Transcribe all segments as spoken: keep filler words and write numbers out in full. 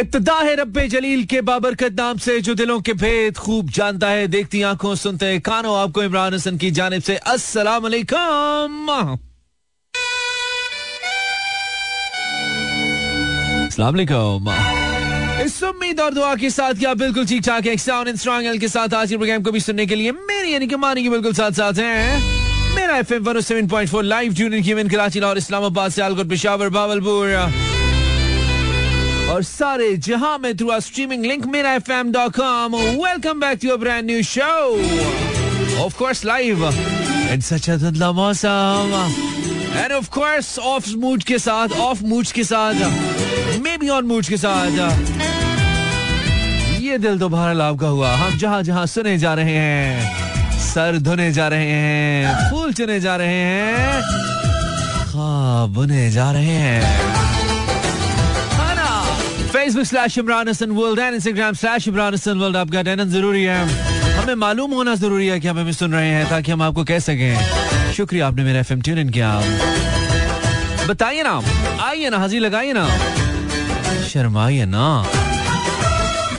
इब्तिदा है रब्बे जलील के बाबरकत नाम से, जो दिलों के भेद खूब जानता है, देखती आंखों सुनते कानों आपको इमरान हसन की जानिब से अस्सलाम अलैकुम। अस्सलाम अलैकुम। इस उम्मीद और दुआ के साथ क्या बिल्कुल ठीक ठाक है साउंड एंड स्ट्रांग एल के साथ आज के प्रोग्राम को भी सुनने के लिए मेरी यानी कि मानी की बिल्कुल साथ साथ हैं Mera FM one O seven point four live tune in कीमन कराची और इस्लामाबाद सियालकोट पेशावर बावलपुर और सारे जहां में through our streaming link Mera FM dot com. Welcome back to a brand new show, of course live in such a धुंधला मौसम and of course of mood के साथ, ऑफ मूड्स के साथ, मे बी ऑन मूड्स के साथ। ये दिल तो बहरहाल आपका हुआ। हम जहां जहां सुने जा रहे हैं, सर धुने जा रहे हैं, फूल चुने जा रहे हैं, ख्वाब बुने जा रहे हैं। Facebook slash Imran Hasan world and Instagram slash Imran Hasan world आपका अटेंडेंस जरूरी है। हमें मालूम होना जरूरी है कि आप हमें सुन रहे हैं ताकि हम आपको कह सकें शुक्रिया आपने मेरा एफएम ट्यून इन किया। बताइए ना, आइए ना, हाजिर लगाइए ना, शर्माइए ना।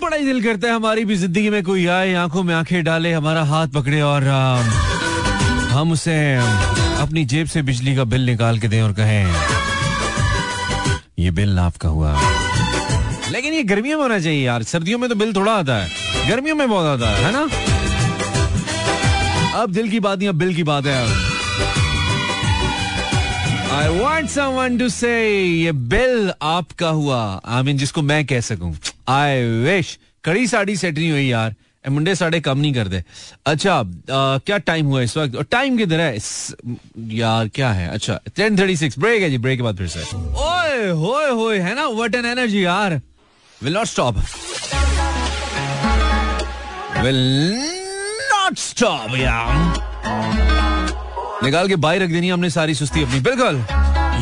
बड़ा ही दिल करता है हमारी भी जिंदगी में कोई आए, आंखों में आंखें डाले, हमारा हाथ पकड़े और हम उसे अपनी जेब से बिजली का बिल निकाल के दें और कहें ये बिल आपका हुआ। लेकिन ये गर्मियों में होना चाहिए यार, सर्दियों में तो बिल थोड़ा आता है, गर्मियों में बहुत आता है, है ना। अब दिल की बात नहीं, अब बिल की बात है। I want someone to say ये बिल आपका हुआ, I mean जिसको मैं कह सकूं। I wish। कड़ी साड़ी सेट नहीं हुई यार, मुंडे साड़े काम नहीं करते। अच्छा आ, क्या टाइम हुआ इस वक्त और टाइम किधर है यार, क्या है? अच्छा टेन थर्टी सिक्स, ब्रेक है जी, ब्रेक के बाद फिर से। ओए होए होए, है ना, व्हाट एन एनर्जी यार। Will not stop. Will not stop, yeah. निकाल के बाहर रख देनी हमने सारी सुस्ती अपनी। बिल्कुल,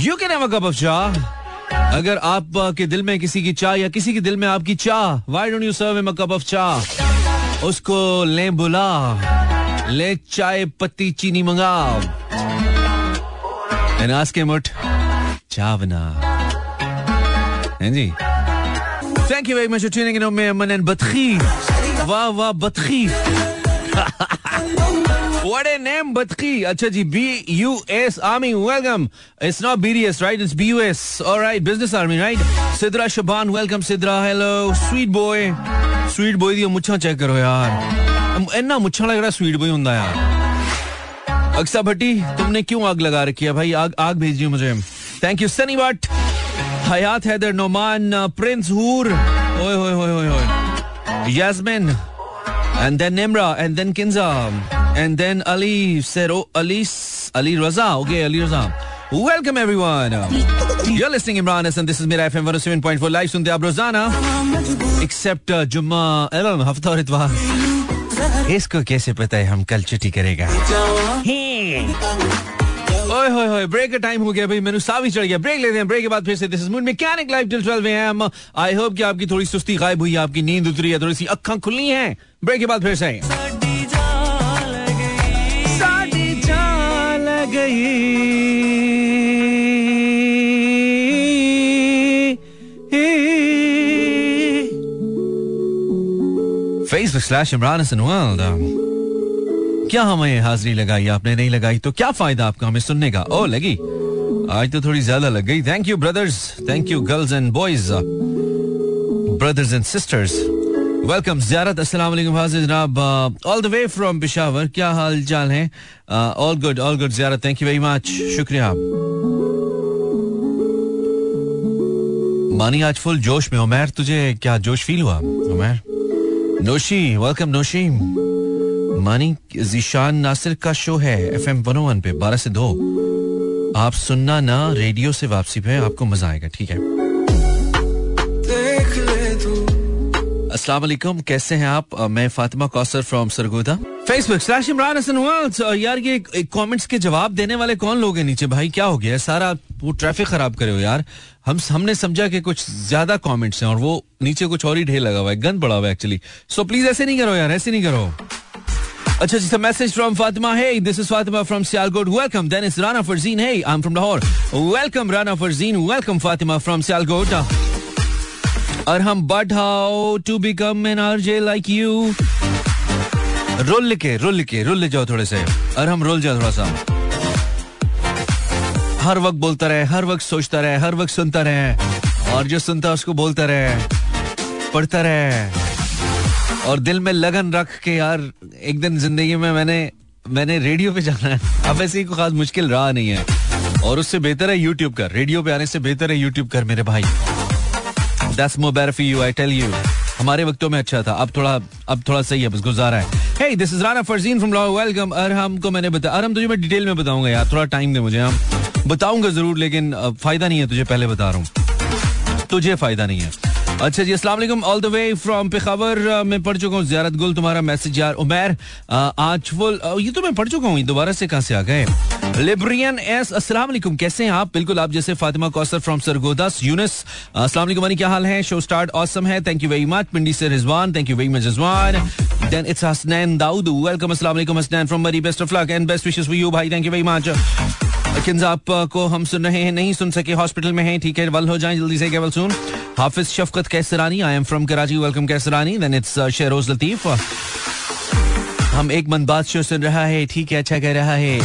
you can have a cup of chai. अगर आप के दिल में किसी की चाय या किसी के दिल में आपकी चाय, why don't you serve him a cup of chai. उसको ले बुला, ले चाय पत्ती चीनी मंगाओ एंड आस्क हिम व्हाट चाय बना। हैं जी, thank you very much for tuning in में मन एंड बतखी। वाह वाह बतखी, व्हाट ए नेम बतखी। अच्छा जी, B U S army, welcome. It's not B D S right, it's B U S, alright, business army right. Sidra Shaban, welcome Sidra, hello. Sweet boy, sweet boy दी मुछां check करो यार, इन्ना मुछा लग रहा स्वीट बॉय हुंदा यार। अक्सा भट्टी, तुमने क्यों आग लगा रखी है भाई, आग आग भेज दियो मुझे। Thank you Sunny Bhatt, Hayat Haider, Noman, Prince Hoor, ओए होए होए होए होए, Yasmin and then Nimra and then Kinza and then Ali सेरो, Ali Ali Raza, okay Ali Raza. Welcome everyone, you are listening Imran Hasan, this is Mera FM one O seven point four live. सुनते आप रोजाना एक्सेप्ट जुम्मा एवं हफ्ता और इतवार। इसको कैसे पता है हम कल छुट्टी करेगा। ओए होए होए, ब्रेक का टाइम हो गया भाई, मेनू सावी चढ़ गया। ब्रेक लेते हैं, ब्रेक के बाद फिर से this is Mood Mechanic live till twelve A M. I hope कि आपकी थोड़ी सुस्ती गायब हुई, आपकी नींद उतरी है, थोड़ी सी अक्खां खुली हैं। ब्रेक के बाद फिर से साडी जान लग गई। Facebook slash Imran Hasan world. क्या हमें हाजिरी लगाई आपने, नहीं लगाई तो क्या फायदा आपका हमें सुनने का। ओ लगी, आज तो थोड़ी ज्यादा लग गई। Thank you brothers, thank you girls and boys, brothers and sisters, welcome. ज़ियारत, अस्सलाम वालेकुम हाज़िर जनाब, all the way from Peshawar, क्या हाल चाल है? ऑल गुड, ऑल गुड ज़ियारत, थैंक यू वेरी मच, शुक्रिया। मानी आज फुल जोश में। उमैर, तुझे क्या जोश फील हुआ? उमैर नोशी, वेलकम नोशी। मानी जीशान नासिर का शो है एफएम वन ओ वन पे बारह से दो, आप सुनना ना रेडियो से वापसी पे, आपको मजा आएगा, ठीक है। अस्सलाम वालेकुम, कैसे हैं आप? मैं Fatima Kausar from Sargodha. Facebook slash Imran Hasan world. यार ये कमेंट्स के जवाब देने वाले कौन लोग हैं नीचे भाई, क्या हो गया? सारा वो ट्रैफिक खराब करे हो यार। हम हमने समझा कि कुछ ज्यादा कमेंट्स हैं और वो नीचे कुछ और ही ढेर लगा हुआ है, गंद पड़ा हुआ है एक्चुअली। सो प्लीज ऐसे नहीं करो यार, ऐसे नहीं करो। अच्छा जी, message from Fatima, hey this is Fatima from Sialkot, welcome. Then is Rana Farzeen, hey I am from Lahore, welcome Rana Farzeen, welcome Fatima from Sialkot. Arham Butt how to become an RJ like you. Role के रोल के रोल ले जाओ थोड़े से. अरहम रोल जाओ थोड़ा सा. हर वक्त बोलता रहे, हर वक्त सोचता रहे, हर वक्त सुनता रहे, और जो सुनता उसको बोलता रहे, पढ़ता रहे, और दिल में लगन रख के यार एक दिन जिंदगी में मैंने मैंने रेडियो पे जाना है. अब ऐसे ही कोई खास मुश्किल रहा नहीं है, और उससे बेहतर है यूट्यूब कर. रेडियो पे आने से बेहतर है यूट्यूब कर मेरे भाई. That's more better for you, I tell you. हमारे वक्तों में अच्छा था, अब थोड़ा अब थोड़ा सही है, बस गुजारा है. Hey, this is Rana Farzin from Lahore. Welcome. Arham को मैंने बताया. अरहम तुझे मैं डिटेल में बताऊंगा यार, थोड़ा टाइम दे मुझे. हम बताऊंगा जरूर, लेकिन फायदा नहीं है, तुझे पहले बता रहा हूँ, तुझे फायदा नहीं है. अच्छा जी, अस्सलाम वालेकुम all the way from Peshawar. मैं पढ़ चुका हूँ ज़ियारत गुल तुम्हारा मैसेज यार. उमर आजफुल, ये तो मैं पढ़ चुका हूँ, दोबारा से कहाँ से आ गए. लिब्रियन एस, अस्सलाम वालेकुम, कैसे हैं आप? बिल्कुल आप जैसे. फातिमा कौसर फ्रॉम सरगोदा. यूनिस, अस्सलाम वालेकुम अनी, क्या हाल है? शो स्टार्ट ऑसम है, thank you very much. Pindi से Rizwan, thank you very much Rizwan. Then it's Hasnain Daud, welcome, अस्सलाम वालेकुम Hasnain from Mari, best of luck and best wishes for you भाई, thank you very much. आप को हम सुन रहे हैं, नहीं सुन सके, हॉस्पिटल में हैं, ठीक है, वल हो जाएं जल्दी से, केवल सुन. Hafiz Shafqat Kaisrani, I am from Karachi, welcome Kaisrani. Then it's Sheroz Latif, हम एक मन बात शो सुन रहा है, ठीक है, अच्छा कह रहा है,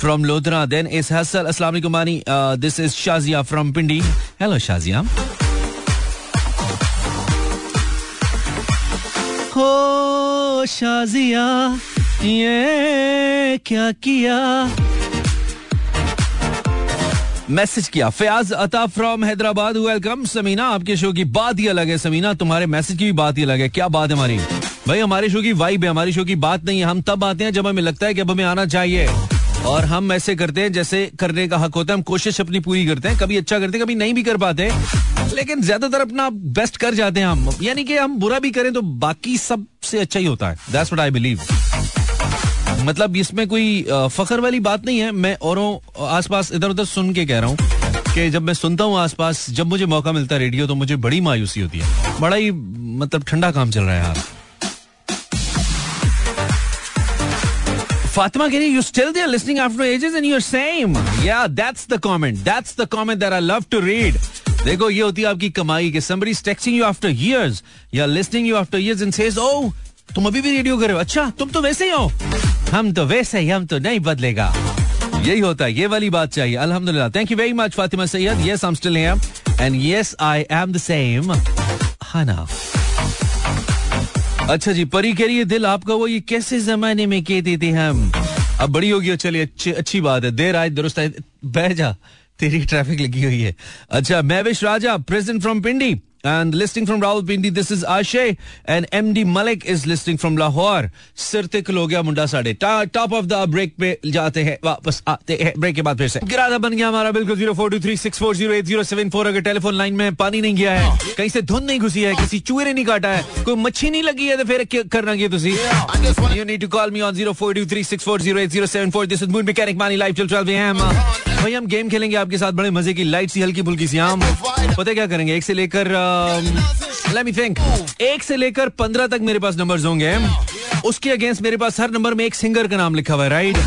from Lodhra. Then is Hasal, अस्सलाम वालेकुम Mani, this is Shazia from Pindi, hello Shazia. हो शाजिया ये क्या किया, मैसेज किया. फयाज अता फ्रॉम हैदराबाद, वेलकम. समीना, आपके शो की बात ही अलग है समीना, तुम्हारे मैसेज की भी बात ही अलग है. क्या बात है हमारी भाई, हमारे शो की वाइब है, हमारे शो की बात नहीं है. हम तब आते हैं जब हमें लगता है कि अब हमें आना चाहिए, और हम ऐसे करते हैं जैसे करने का हक होता है. हम कोशिश अपनी पूरी करते हैं, कभी अच्छा करते हैं, कभी नहीं भी कर पाते, लेकिन ज्यादातर अपना बेस्ट कर जाते हैं हम. यानी कि हम बुरा भी करें तो बाकी सब से अच्छा ही होता है. That's what I believe. मतलब इसमें कोई फखर वाली बात नहीं है. मैं औरों आसपास इधर उधर सुन के कह रहा हूँ कि जब मैं सुनता हूँ आसपास, जब मुझे मौका मिलता है रेडियो, तो मुझे बड़ी मायूसी होती है. बड़ा ही मतलब ठंडा काम चल रहा है यार. Fatima, can you, you still there listening after ages and you're same? Yeah, that's the comment. That's the comment that I love to read. देखो ये होती है आपकी कमाई कि somebody is texting you after years, या listening you after years and says, oh, तुम अभी भी रेडियो कर रहे हो, अच्छा तुम तो वैसे ही हो, हम तो वैसे ही, हम तो नहीं बदलेगा. यही होता है, ये वाली बात चाहिए. अल्हम्दुलिल्लाह, thank you very much Fatima Syed. Yes I am still here and yes I am the same. हां ना. अच्छा जी, परी कह रही है दिल आपका वो ये कैसे जमाने में कहते थे हम, अब बड़ी होगी, चलिए अच्छी बात है. देर आए दुरुस्त आए, बह जा, तेरी ट्रैफिक लगी हुई है. अच्छा, Mahwish Raja present from Pindi and listening from Rawalpindi, this is Ashay and M D Malik is listening from Lahore. Sirtik lo gaya munda sade. Top of the break पे जाते हैं, वापस आते हैं ब्रेक के बाद फिर से. गिरादा बन गया हमारा बिल्कुल zero four two three six four zero eight zero seven four. अगर टेलीफोन लाइन में पानी नहीं गया है, कहीं से धुन नहीं घुसी है, किसी चूहे ने नहीं काटा है, कोई मच्छी नहीं लगी है, तो फिर क्या करना है तुसी? You need to call me on zero four two three six four zero eight zero seven four. This is Moon Mechanic Mani live till twelve a m. भाई हम गेम खेलेंगे आपके साथ, बड़े मजे की, लाइट सी हल्की फुल्की सी. हम पता क्या करेंगे, एक से लेकर Let me think. एक से लेकर पंद्रह तक मेरे पास नंबर्स होंगे. उसके अगेंस्ट मेरे पास हर नंबर में एक सिंगर का नाम लिखा हुआ है, राइट?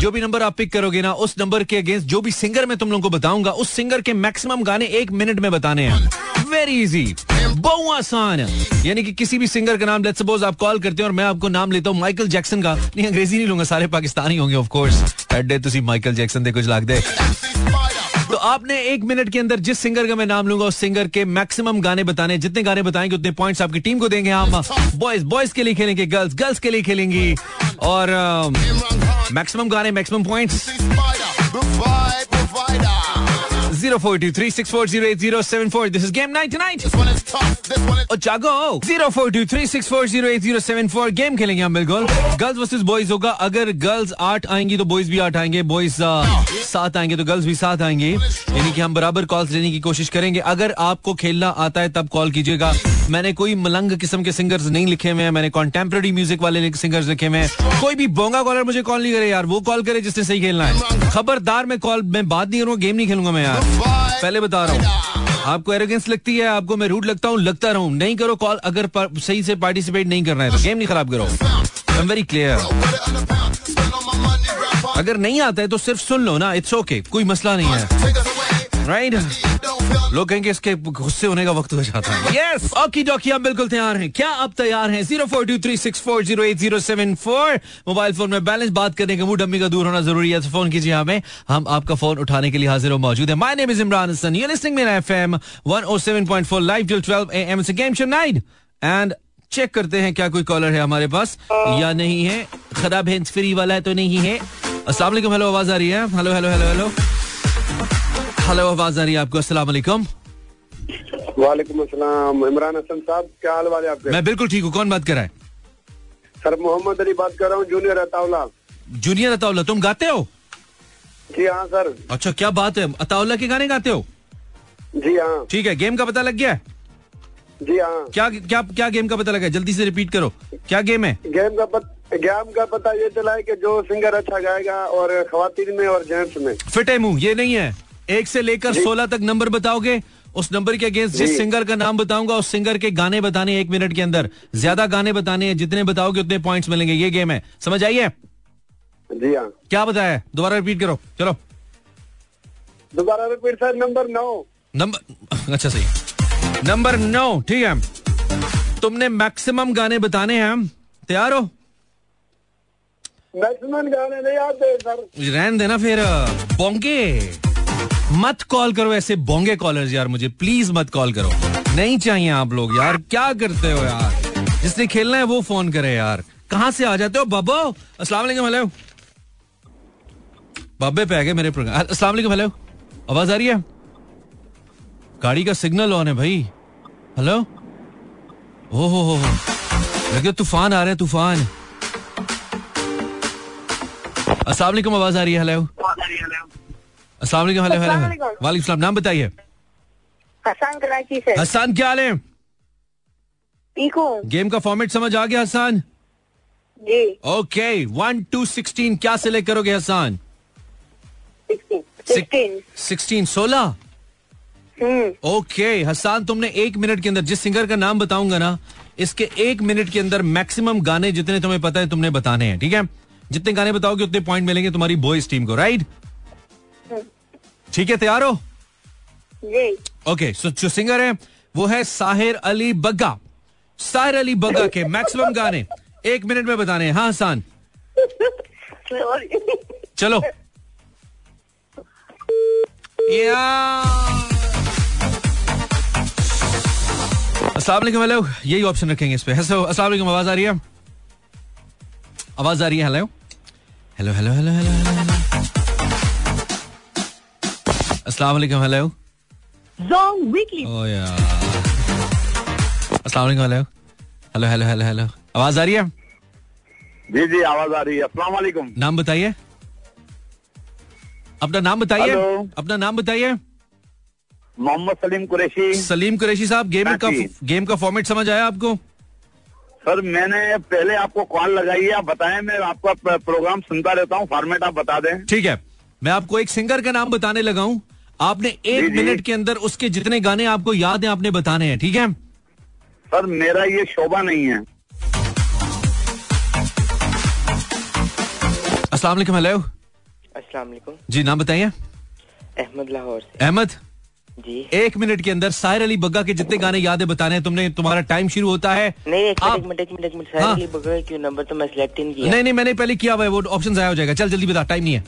जो भी नंबर आप पिक करोगे ना, उस नंबर के अगेंस्ट जो भी सिंगर मैं तुम लोगों को बताऊंगा, उस सिंगर के मैक्सिमम गाने एक मिनट में बताने हैं. वेरी इजी, बहुत आसान है. यानी कि किसी भी सिंगर का नाम, लेट्स सपोज आप कॉल करते हो और मैं आपको नाम लेता हूँ माइकल जैक्सन का, नहीं अंग्रेजी नहीं लूंगा, सारे पाकिस्तानी होंगे ऑफ कोर्स, एडे तुसी माइकल जैक्सन दे कुछ लाग दे, तो आपने एक मिनट के अंदर जिस सिंगर का मैं नाम लूंगा उस सिंगर के मैक्सिमम गाने बताने. जितने गाने बताएंगे उतने पॉइंट्स आपकी टीम को देंगे हम. बॉयज बॉयज के लिए खेलेंगे, गर्ल्स गर्ल्स के लिए खेलेंगी, और मैक्सिमम गाने maximum points. zero four two three six four zero eight zero seven four. This is game night tonight. This one is tough. This one is. Oh, Jago. zero four two three six four zero eight zero seven four. Game खेलेंगे हम बिल्कुल. Girls versus boys होगा. अगर girls आठ आएंगी तो boys भी आठ आएंगे. Boys सात आएंगे तो girls भी सात आएंगी. यानी कि हम बराबर कॉल्स लेने की कोशिश करेंगे. अगर आपको खेलना आता है तब कॉल कीजिएगा. मैंने कोई मलंग किस्म के सिंगर्स नहीं लिखे हुए हैं, मैंने कंटेम्प्रेरी म्यूजिक वाले सिंगर्स लिखे हुए हैं. कोई भी बोंगा कॉलर मुझे कॉल नहीं करे यार, वो कॉल करे जिसने सही खेलना है. खबरदार, मैं कॉल में बात नहीं करूंगा, गेम नहीं खेलूंगा मैं यार, पहले बता रहा हूँ. आपको एरोगेंस लगती है, आपको मैं रूड लगता हूँ, लगता रहूँ, नहीं करो कॉल. अगर सही से पार्टिसिपेट नहीं करना है तो गेम नहीं खराब करो. I am very clear. अगर नहीं आता है तो सिर्फ सुन लो ना, इट्स ओके, कोई मसला नहीं है. Right right? लोग कहेंगे इसके गुस्से होने का वक्त हो जाता है. यस ओकी डॉकी, आप बिल्कुल तैयार हैं क्या? आप तैयार हैं. Zero four two three six four zero eight zero seven four. Mobile phone में बैलेंस, बात करने का मूड डम्मी का दूर होना जरूरी है. फोन कीजिए हमें, हम आपका फोन उठाने के लिए हाजिर हो मौजूद है. My name is Imran Hasan, you listening मेरा FM one O seven point four live till twelve A M. It's a game show night and check करते हैं क्या कोई कॉलर है हमारे पास या नहीं है. खराब हैंड्स फ्री वाला है तो नहीं है. अस्सलाम वालेकुम. हेलो, आवाज आ रही है? Hello hello hello hello hello, आवाज आ रही है आपको? अस्सलाम वालेकुम. वालेकुम अस्सलाम. इमरान हसन साहब, क्या हाल वाले आपके? मैं बिल्कुल ठीक हूँ. कौन बात कर रहा है? सर, मोहम्मद अली बात कर रहा हूँ, जूनियर अताउला. जूनियर अताउला, तुम गाते हो? जी हाँ सर. अच्छा, क्या बात है, अताउला के गाने गाते हो? जी हाँ. ठीक है, गेम का पता लग गया है? जी हाँ. क्या क्या क्या गेम का पता लगा? जल्दी से रिपीट करो, क्या गेम है? गेम का पता, गेम का पता ये चला है कि जो सिंगर अच्छा गाएगा, और खवातीन में और जेंट्स में. फिटे मुंह ये नहीं है. एक से लेकर सोलह तक नंबर बताओगे, उस नंबर के अगेंस्ट जिस सिंगर का नाम बताऊंगा उस सिंगर के गाने बताने हैं. एक मिनट के अंदर ज्यादा गाने बताने हैं, जितने बताओगे उतने पॉइंट्स मिलेंगे. ये गेम है, समझ आई है? जी हाँ. क्या बताया, दोबारा रिपीट करो. चलो दोबारा रिपीट. सर नंबर नौ. नंबर अच्छा सही, नंबर नौ. ठीक है, तुमने मैक्सिमम गाने बताने हैं. तैयार हो? मैक्सिमम गाने नहीं आते सर. रहने देना फिर. बोंगे मत कॉल करो, ऐसे बोंगे कॉलर्स यार मुझे प्लीज मत कॉल करो, नहीं चाहिए आप लोग यार. क्या करते हो यार, जिसने खेलना है वो फोन करे यार. कहाँ से आ जाते हो बाबो? अस्सलाम वालेकुम. हेलो बाबे पे आ गए मेरे प्रोग्राम. अस्सलाम वालेकुम. हेलो, आवाज आ रही है? गाड़ी का सिग्नल ऑन है भाई. हेलो, ओ हो हो लगे तूफान आ रहा है, तूफान. अस्सलाम वालेकुम, आवाज आ रही है? हेलो, अस्सलाम वालेकुम. हेलो हेलो, वालेकुम सलाम. नाम बताइए. हसन कराची से. हसन, क्या हाल है? ठीक हूँ. गेम का फॉर्मेट समझ आ गया Hasan ji? Okay. One two sixteen, क्या सिलेक्ट करोगे हसन? सिक्सटीन. सोलह. ओके हसन, तुमने एक मिनट के अंदर जिस सिंगर का नाम बताऊंगा ना, इसके एक मिनट के अंदर मैक्सिमम गाने जितने तुम्हें पता है तुमने बताने हैं. ठीक है, जितने गाने बताओगे उतने पॉइंट मिलेंगे तुम्हारी बॉयज टीम को. राइट, ठीक है, तैयार हो? ओके. सो जो सिंगर है वो है साहिर अली बग्गा. साहिर अली बग्गा के मैक्सिमम गाने एक मिनट में बताने हैं. हाँ हसन, चलो यार. अस्सलाम वालेकुम. हेलो, यही ऑप्शन रखेंगे इस पे. अस्सलाम वालेकुम, आवाज आ रही है? आवाज आ रही है? Hello hello hello hello hello. अस्सलाम वालेकुम. हेलो, ओह यार. अस्सलाम वालेकुम. Hello hello hello hello hello, आवाज आ रही है? जी जी, आवाज आ रही है. अस्सलाम वालेकुम. नाम बताइए अपना. नाम बताइए अपना. नाम बताइए. मोहम्मद सलीम कुरैशी. सलीम कुरैशी साहब, गेम का गेम का फॉर्मेट समझ आया आपको? सर मैंने पहले आपको कॉल लगाई है, आप बताएं, मैं आपका प्रोग्राम सुनता रहता हूँ. फॉर्मेट आप बता दें. ठीक है, मैं आपको एक सिंगर का नाम बताने लगा हूँ, आपने एक मिनट के अंदर उसके जितने गाने आपको याद है आपने बताने हैं. ठीक है सर, मेरा ये शोभा नहीं है. अस्सलाम वालेकुम. हेलो, अस्सलाम वालेकुम जी. नाम बताइए. अहमद लाहौर से. अहमद जी, एक मिनट के अंदर साहिर अली बग्गा के जितने गाने याद है बताने. तुमने, तुम्हारा टाइम शुरू होता है. नहीं एक मिनट, एक मिनट, एक मिनट. साहिर अली बग्गा क्यों? नंबर तो मैं सिलेक्ट नहीं किया. नहीं नहीं, मैंने पहले किया हुआ है, वो ऑप्शन जाया हो जाएगा. चल जल्दी बता, टाइम नहीं है.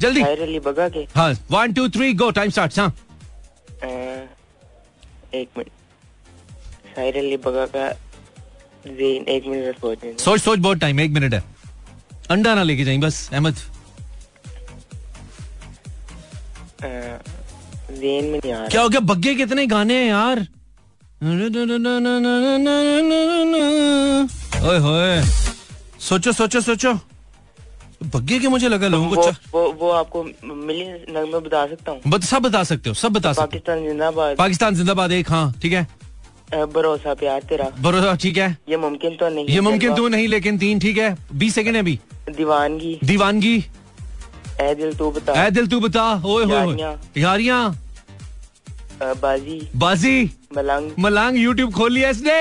जल्दी. साहिर अली बग्गा के. हाँ, one two three go, time start. हाँ एक मिनट, साहिर अली बग्गा का ज़ेन, एक मिनट पहुंचने. सोच सोच, बहुत टाइम है, एक मिनट है. अंडा ना लेके जाए बस. अहमद में नहीं आ. क्या हो गया, बग्गे कितने गाने हैं यार. ओए होए, सोचो सोचो सोचो. बग्गे के मुझे लगा लोगों को वो, वो, वो आपको मिलियन नगमे बता सकता हूँ. सब बता सकते हो, सब बता सकते हो. पाकिस्तान जिंदाबाद. पाकिस्तान जिंदाबाद एक. हाँ ठीक है. भरोसा प्यार तेरा. भरोसा, ठीक है. ये मुमकिन तो नहीं. ये मुमकिन तो नहीं, लेकिन तीन. ठीक है, बीस सेकेंड है अभी. दीवानगी. दीवानगी. ऐ दिल तू बता. ऐ दिल तू बता. ओए होए. यारियां. बाजी. बाजी. मलांग. मलांग. यूट्यूब खोल लिया इसने.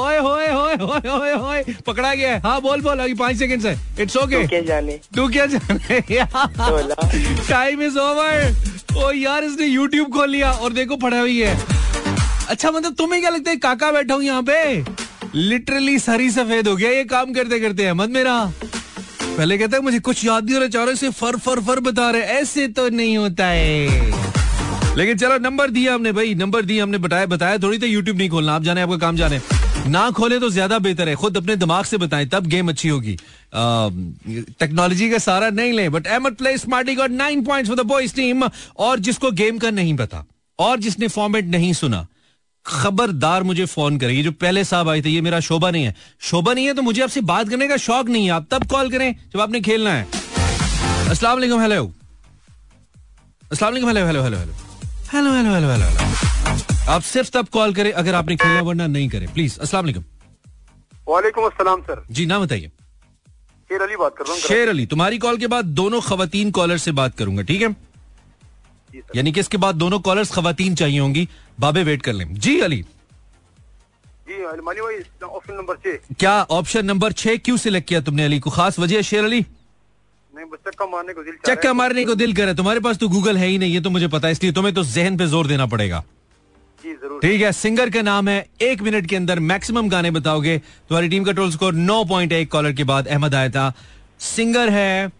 ओए होए होए होए होए होए, पकड़ा गया है. हाँ बोल बोल, अभी पांच सेकंड से. It's okay. तू क्या जाने, तू क्या जाने. Time is over. ओ यार इसने YouTube खोल लिया और देखो पढ़ा हुई है। अच्छा मतलब तुम्हें क्या लगता है काका बैठा हूँ यहाँ पे लिटरली सारी सफेद हो गया ये काम करते करते। अहमद मेरा पहले कहता है मुझे कुछ याद नहीं हो रहा, चारों से फर फर फर बता रहे, ऐसे तो नहीं होता है। लेकिन चलो नंबर दिया हमने भाई, नंबर दिया हमने, बताया बताया थोड़ी तो YouTube नहीं खोलना, आप जाने आपका काम जाने, ना खोले तो ज्यादा बेहतर है। खुद अपने दिमाग से बताएं तब गेम अच्छी होगी, टेक्नोलॉजी का सहारा नहीं लें। But Ahmad play smartly got nine points for the boys team. और जिसको गेम का नहीं पता और जिसने फॉर्मेट नहीं सुना, खबरदार मुझे फोन करें। ये जो पहले साहब आए थे, ये मेरा शोभा नहीं है, शोभा नहीं है तो मुझे आपसे बात करने का शौक नहीं है। आप तब कॉल करें जब आपने खेलना है। अस्सलाम वालेकुम, हेलो अस्सलाम वालेकुम, hello hello hello hello hello hello hello. आप सिर्फ तब कॉल करें अगर आपने खेलना, वरना नहीं करें प्लीज। अस्सलाम वालेकुम। वालेकुम अस्सलाम सर जी, नाम बताइए। शेर अली बात कर रहा हूँ। शेर अली, तुम्हारी कॉल के बाद दोनों खवातीन कॉलर से बात करूंगा, ठीक है? यानी कि इसके बाद दोनों कॉलर्स खवातीन चाहिए होंगी, बाबे वेट कर लें। जी अली जी, मानी भाई ऑप्शन नंबर छह। क्या ऑप्शन नंबर छह क्यों सिलेक्ट किया तुमने अली को? खास वजह शेर अली? नहीं, चक्का मारने को दिल चाह रहा है। चक्का मारने को दिल करे। तुम्हारे पास तो गूगल है ही नहीं, ये तो मुझे पता है, इसलिए तुम्हें तो जहन पे जोर देना पड़ेगा। जी जरूर। ठीक है, सिंगर का नाम है, एक मिनट के अंदर मैक्सिमम गाने बताओगे। तुम्हारी टीम का टोटल स्कोर नौ पॉइंट है, एक कॉलर के बाद अहमद आया था। सिंगर है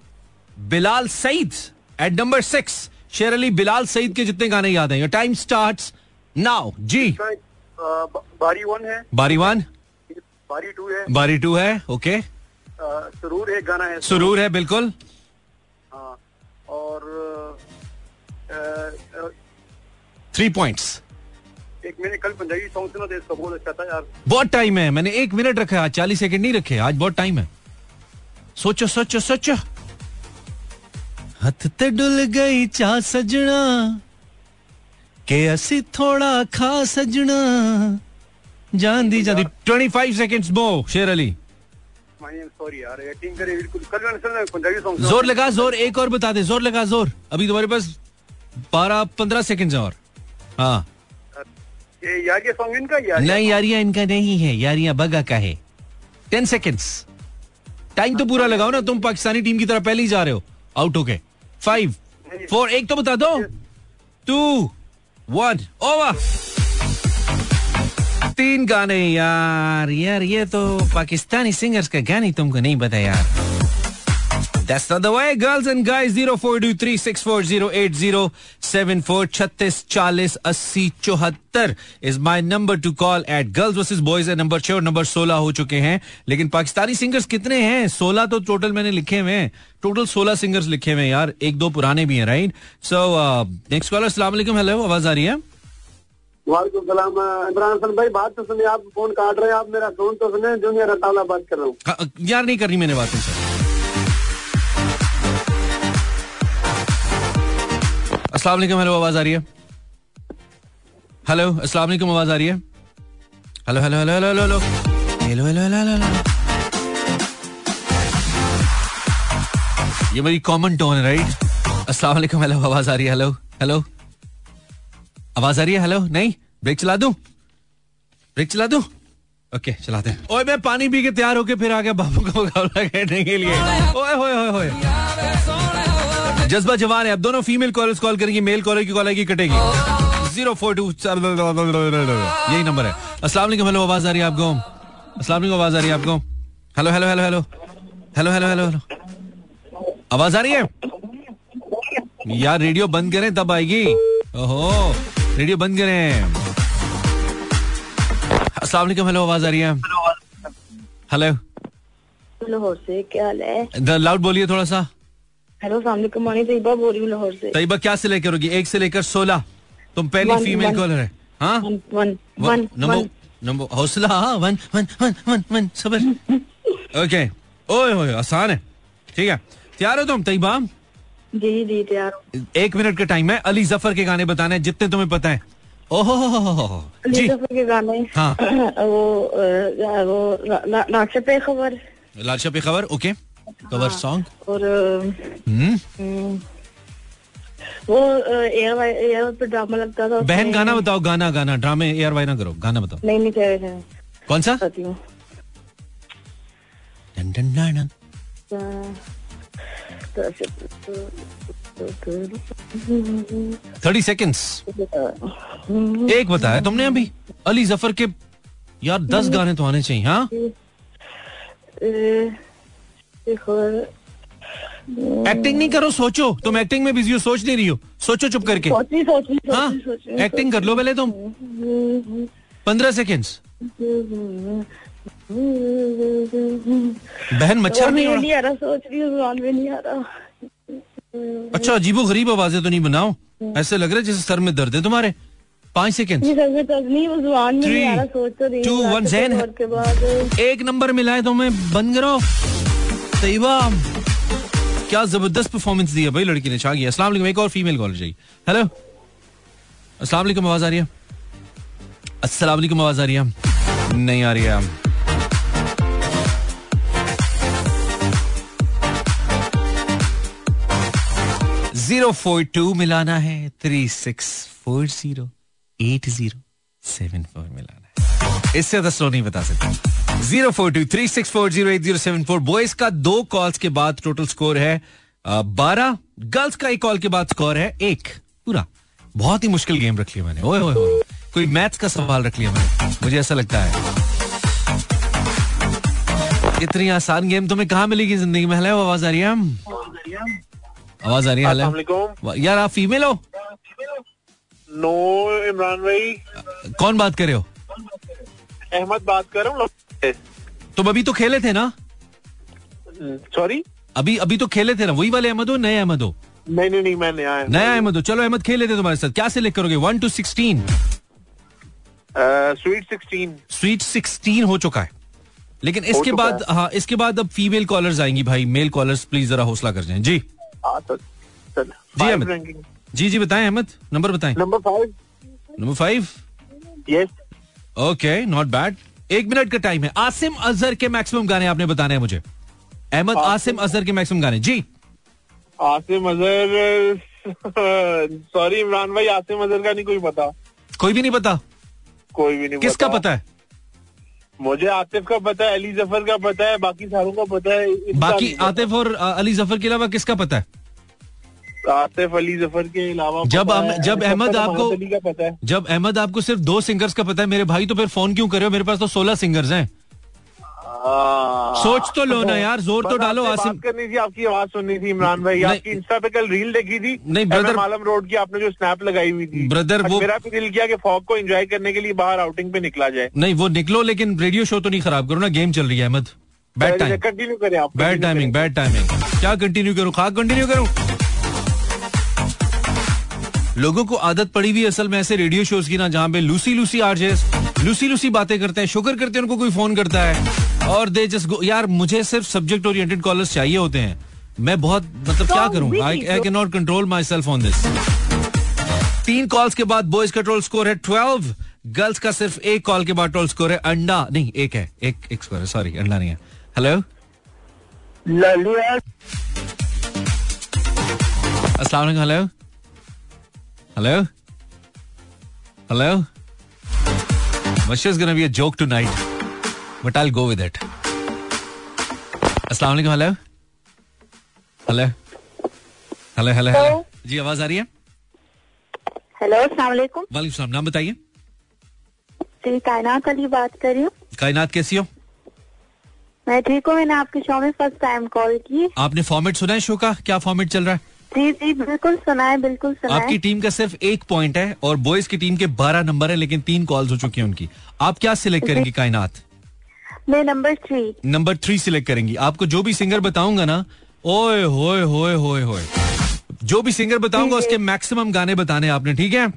Bilal Saeed at number six. Sher Ali, Bilal Saeed के जितने गाने याद हैं। Time starts now. जी बारी वन है, बारी वन, बारी टू है, बारी टू है, ओके। सुरूर एक गाना है, सुरूर है बिल्कुल। हाँ, और थ्री पॉइंट्स। एक मैंने कल पंजाबी सॉन्ग सुना था, इसका बहुत अच्छा था यार। बहुत टाइम है, मैंने एक मिनट रखा है आज, चालीस सेकेंड नहीं रखे, आज बहुत टाइम है। सोचो सोचो सोचो। हथ ते डुल गई चा सजना के असी थोड़ा खा सजना जान दी जान दी। पच्चीस सेकंड्स बो Sher Ali. My am sorry यार, एक्टिंग करे बिल्कुल। कल मैंने पंजाबी सॉन्ग जोर लगा जोर, एक और बता दे, जोर लगा जोर। अभी तुम्हारे पास बारह पंद्रह सेकंड्स और। हां ये यार ये सॉन्ग इनका यार नहीं, यारियां इनका नहीं है, यारियां बग्गा का है। दस सेकंड्स, टाइम तो पूरा लगाओ ना, तुम पाकिस्तानी टीम की तरह पहले ही जा रहे हो आउट। ओके फाइव फोर, एक तो बता दो, टू वन ओवर। तीन गाने यार, यार ये तो पाकिस्तानी सिंगर्स का गाने तुमको नहीं पता यार। That's not the way, girls and guys। zero four two three six four zero eight zero seven four thirty four चालीस अस्सी चौहत्तर is my number to call at girls versus boys है। नंबर छह और नंबर सोलह हो चुके हैं। लेकिन पाकिस्तानी सिंगर्स कितने हैं? सोलह तो टोटल मैंने लिखे हुए हैं, टोटल सोलह सिंगर्स लिखे हुए हैं यार, एक दो पुराने भी हैं, राइट? सो नेक्स्ट कॉलर, अस्सलाम वालेकुम, हेलो आवाज आ रही है? वालेकुम सलाम इमरान हसन भाई, बात तो सुनिए, आप फोन काट रहे हैं, आप मेरा फोन तो सुने। जूनियर रताला बात कर रहा हूँ यार। नहीं करनी मैंने बात तुमसे। अस्सलाम वालेकुम, हेलो आवाज आ रही है? हेलो अस्सलाम वालेकुम, आवाज आ रही है? Hello hello hello hello hello hello hello hello. ये मेरी कॉमन टोन है, राइट? अस्सलाम वालेकुम, हेलो आवाज आ रही है? हेलो हेलो आवाज आ रही है? हेलो नहीं, ब्रेक चला दूं, ब्रेक चला दूं? ओके चलाते हैं। ओए मैं पानी पी के तैयार होके फिर आ गया बाबू का मुकाबला करने के लिए। ओए होए होए होए, जज्बा जवान है। अब दोनों फीमेल कॉलर्स कॉल करेंगे, मेल कॉलर की कॉल आएगी कटेगी। जीरो फोर टू यही नंबर है। अस्सलाम वालेकुम, हेलो आवाज आ रही है आपको? अस्सलाम वालेकुम, आवाज आ रही है आपको? Hello hello hello hello hello hello hello hello आवाज आ रही है? यार रेडियो बंद करें तब आएगी। ओहो रेडियो बंद करें। अस्सलाम वालेकुम, हेलो आवाज आ रही है? हेलो लाहौर से, क्या हाल है? लाउड बोलिए थोड़ा सा। हेलो सलामकुम, तैयबा बोल रही हूँ लाहौर से। तैयबा क्या से लेकर होगी एक से लेकर सोलह? तुम पहली फीमेल कॉलर है। हाँ नंबर हौसला, one one one one one सबर। ओके ओए होए आसान है, ठीक है। तैयार हो तुम तैयबा? जी जी तैयार हो। एक मिनट का टाइम है, अली जफर के गाने बताना है जितने तुम्हें पता है। ओहो अली जफर के गाने? हाँ वो लाशा पे खबर, लाशा पे खबर, ओके कवर सॉन्ग। और वो एयर पे ड्रामा लगता था। बहन गाना बताओ, गाना गाना, ड्रामे एयर वाई ना करो, गाना बताओ। नहीं नहीं कह रहे, कौन सा? थर्टी सेकेंड्स एक बताया तुमने अभी अली जफर के, यार दस गाने तो आने चाहिए. हाँ एक्टिंग नहीं करो, सोचो. तुम एक्टिंग में बिजी हो, सोच नहीं रही हो. सोचो चुप करके. हाँ एक्टिंग कर लो पहले तुम. पंद्रह सेकेंड्स. बहन मच्छर नहीं आ रहा, सोच रही हूँ नहीं आ रहा. अच्छा अजीबो गरीब आवाजें तो नहीं बनाओ, ऐसे लग रहा है जैसे सर में दर्द है तुम्हारे. पाँच सेकेंड. Three two one. जहन एक नंबर मिला है तुम्हें. बन करो तैयबा, क्या जबरदस्त परफॉर्मेंस दी है भाई लड़की ने, छा गया. अस्सलाम वालेकुम. एक और फीमेल कॉल चाहिए. हेलो अस्सलाम वालेकुम. आवाज आ रही है? अस्सलाम वालेकुम. आवाज आ रही है? नहीं आ रही है. जीरो फोर टू मिलाना है. Three six four zero eight zero seven four मिलाना है. इससे ज्यादा स्लो नहीं बता सकता. Zero four two three six four zero eight zero seven four. Boys का दो कॉल्स के बाद टोटल स्कोर है बारह. गर्ल्स का एक कॉल के बाद स्कोर है एक पूरा. बहुत ही मुश्किल गेम रख लिया मैंने. ओए ओए ओए कोई मैथ्स का सवाल रख लिया मैंने, मुझे ऐसा लगता है. इतनी आसान गेम तुम्हें कहाँ मिलेगी जिंदगी में. हेलो आवाज आ रही है? आवाज आ रही है? यार आप फीमेल हो? नो इमरान भाई. कौन बात कर रहे हो? अहमद बात कर रहा हूँ. तुम अभी तो खेले थे ना? सॉरी अभी अभी तो खेले थे ना. वही वाले अहमद हो, नए अहमद हो? नहीं नहीं नहीं मैं नया अहमद. नया अहमद हो. चलो अहमद खेले थे तुम्हारे साथ. क्या सिलेक्ट करोगे? One two sixteen. Sweet sixteen. Sweet sixteen हो चुका है. लेकिन इसके बाद हाँ इसके बाद अब फीमेल कॉलर्स आएंगी भाई. मेल कॉलर्स प्लीज जरा हौसला कर जाए. जी जी अहमद जी जी बताएं अहमद. नंबर बताएं. Number five. Number five. Yes. Okay not bad. एक मिनट का टाइम है. आसिम अजहर के मैक्सिमम गाने आपने बताने हैं मुझे. अहमद आसिम अजहर के मैक्सिमम गाने. जी आसिम अजहर. सॉरी इमरान भाई आसिम अजहर का नहीं कोई पता. कोई भी नहीं पता. कोई भी नहीं. किसका पता है? मुझे आतिफ का पता है, अली जफर का पता है, बाकी सारों का पता है. बाकी आतिफ और अली जफर के अलावा किसका पता है? आतिफ अली जफर के अलावा. जब जब अहमद आपको जब अहमद आपको सिर्फ दो सिंगर्स का पता है मेरे भाई, तो फिर फोन क्यों कर रहे हो? मेरे पास तो सोलह सिंगर्स हैं. सोच तो लो ना यार, जोर तो डालो. आसिम करनी थी, आपकी आवाज सुननी थी इमरान भाई. आपकी इंस्टा पे कल रील देखी थी. नहीं ब्रदर, मालम रोड की आपने जो स्नैप लगाई हुई थी ब्रदर, वो मेरा भी दिल किया कि फॉग को एंजॉय करने के लिए बाहर आउटिंग पे निकला जाए. नहीं वो निकलो, लेकिन रेडियो शो तो नहीं खराब करो ना. गेम चल रही है अहमद. बैड टाइम कंटिन्यू करें आप. Bad timing. Bad timing. क्या कंटिन्यू करूँ? खा कंटिन्यू करूँ. लोगों को आदत पड़ी हुई असल में ऐसे रेडियो शोज की ना, जहाँ पे loosey loosey RJs loosey loosey बातें करते हैं, शुगर करते हैं, उनको कोई फोन करता है और दे जस्ट गो. यार मुझे सिर्फ सब्जेक्ट ओरिएंटेड कॉलर्स चाहिए होते हैं. मैं बहुत मतलब क्या करूँ. I I can not control my self on this. तीन कॉल्स के बाद बॉयज का टोटल स्कोर है ट्वेल्व. गर्ल्स का सिर्फ एक कॉल के बाद टोटल स्कोर है अंडा नहीं एक है एक एक स्कोर है. सॉरी अंडा नहीं है. हेलो अस्सलाम वालेकुम. Hello hello hello. मशहूर गना be a joke tonight but I will go with it. अस्सलाम वालेकुम. Hello hello hello hello. जी आवाज आ रही है? हेलो अस्सलाम वालेकुम. वालेकुम सलाम. नाम बताइए. जी कायनात अली बात कर रही हूँ. कायनात कैसी हो? मैं ठीक हूँ. मैंने आपके शो में फर्स्ट टाइम कॉल की. आपने फॉर्मेट सुना है शो का? क्या फॉर्मेट चल रहा है? जी जी बिल्कुल सुना है, बिल्कुल सुना है. आपकी टीम का सिर्फ एक पॉइंट है और बॉयज की टीम के बारह नंबर है, लेकिन तीन कॉल्स हो चुकी हैं उनकी. आप क्या सिलेक्ट करेंगी कायनात? मैं number three. Number three select करेंगी. आपको जो भी सिंगर बताऊंगा ना, ओए होए होए होए होए, जो भी सिंगर बताऊंगा उसके मैक्सिमम गाने बताने आपने. ठीक है?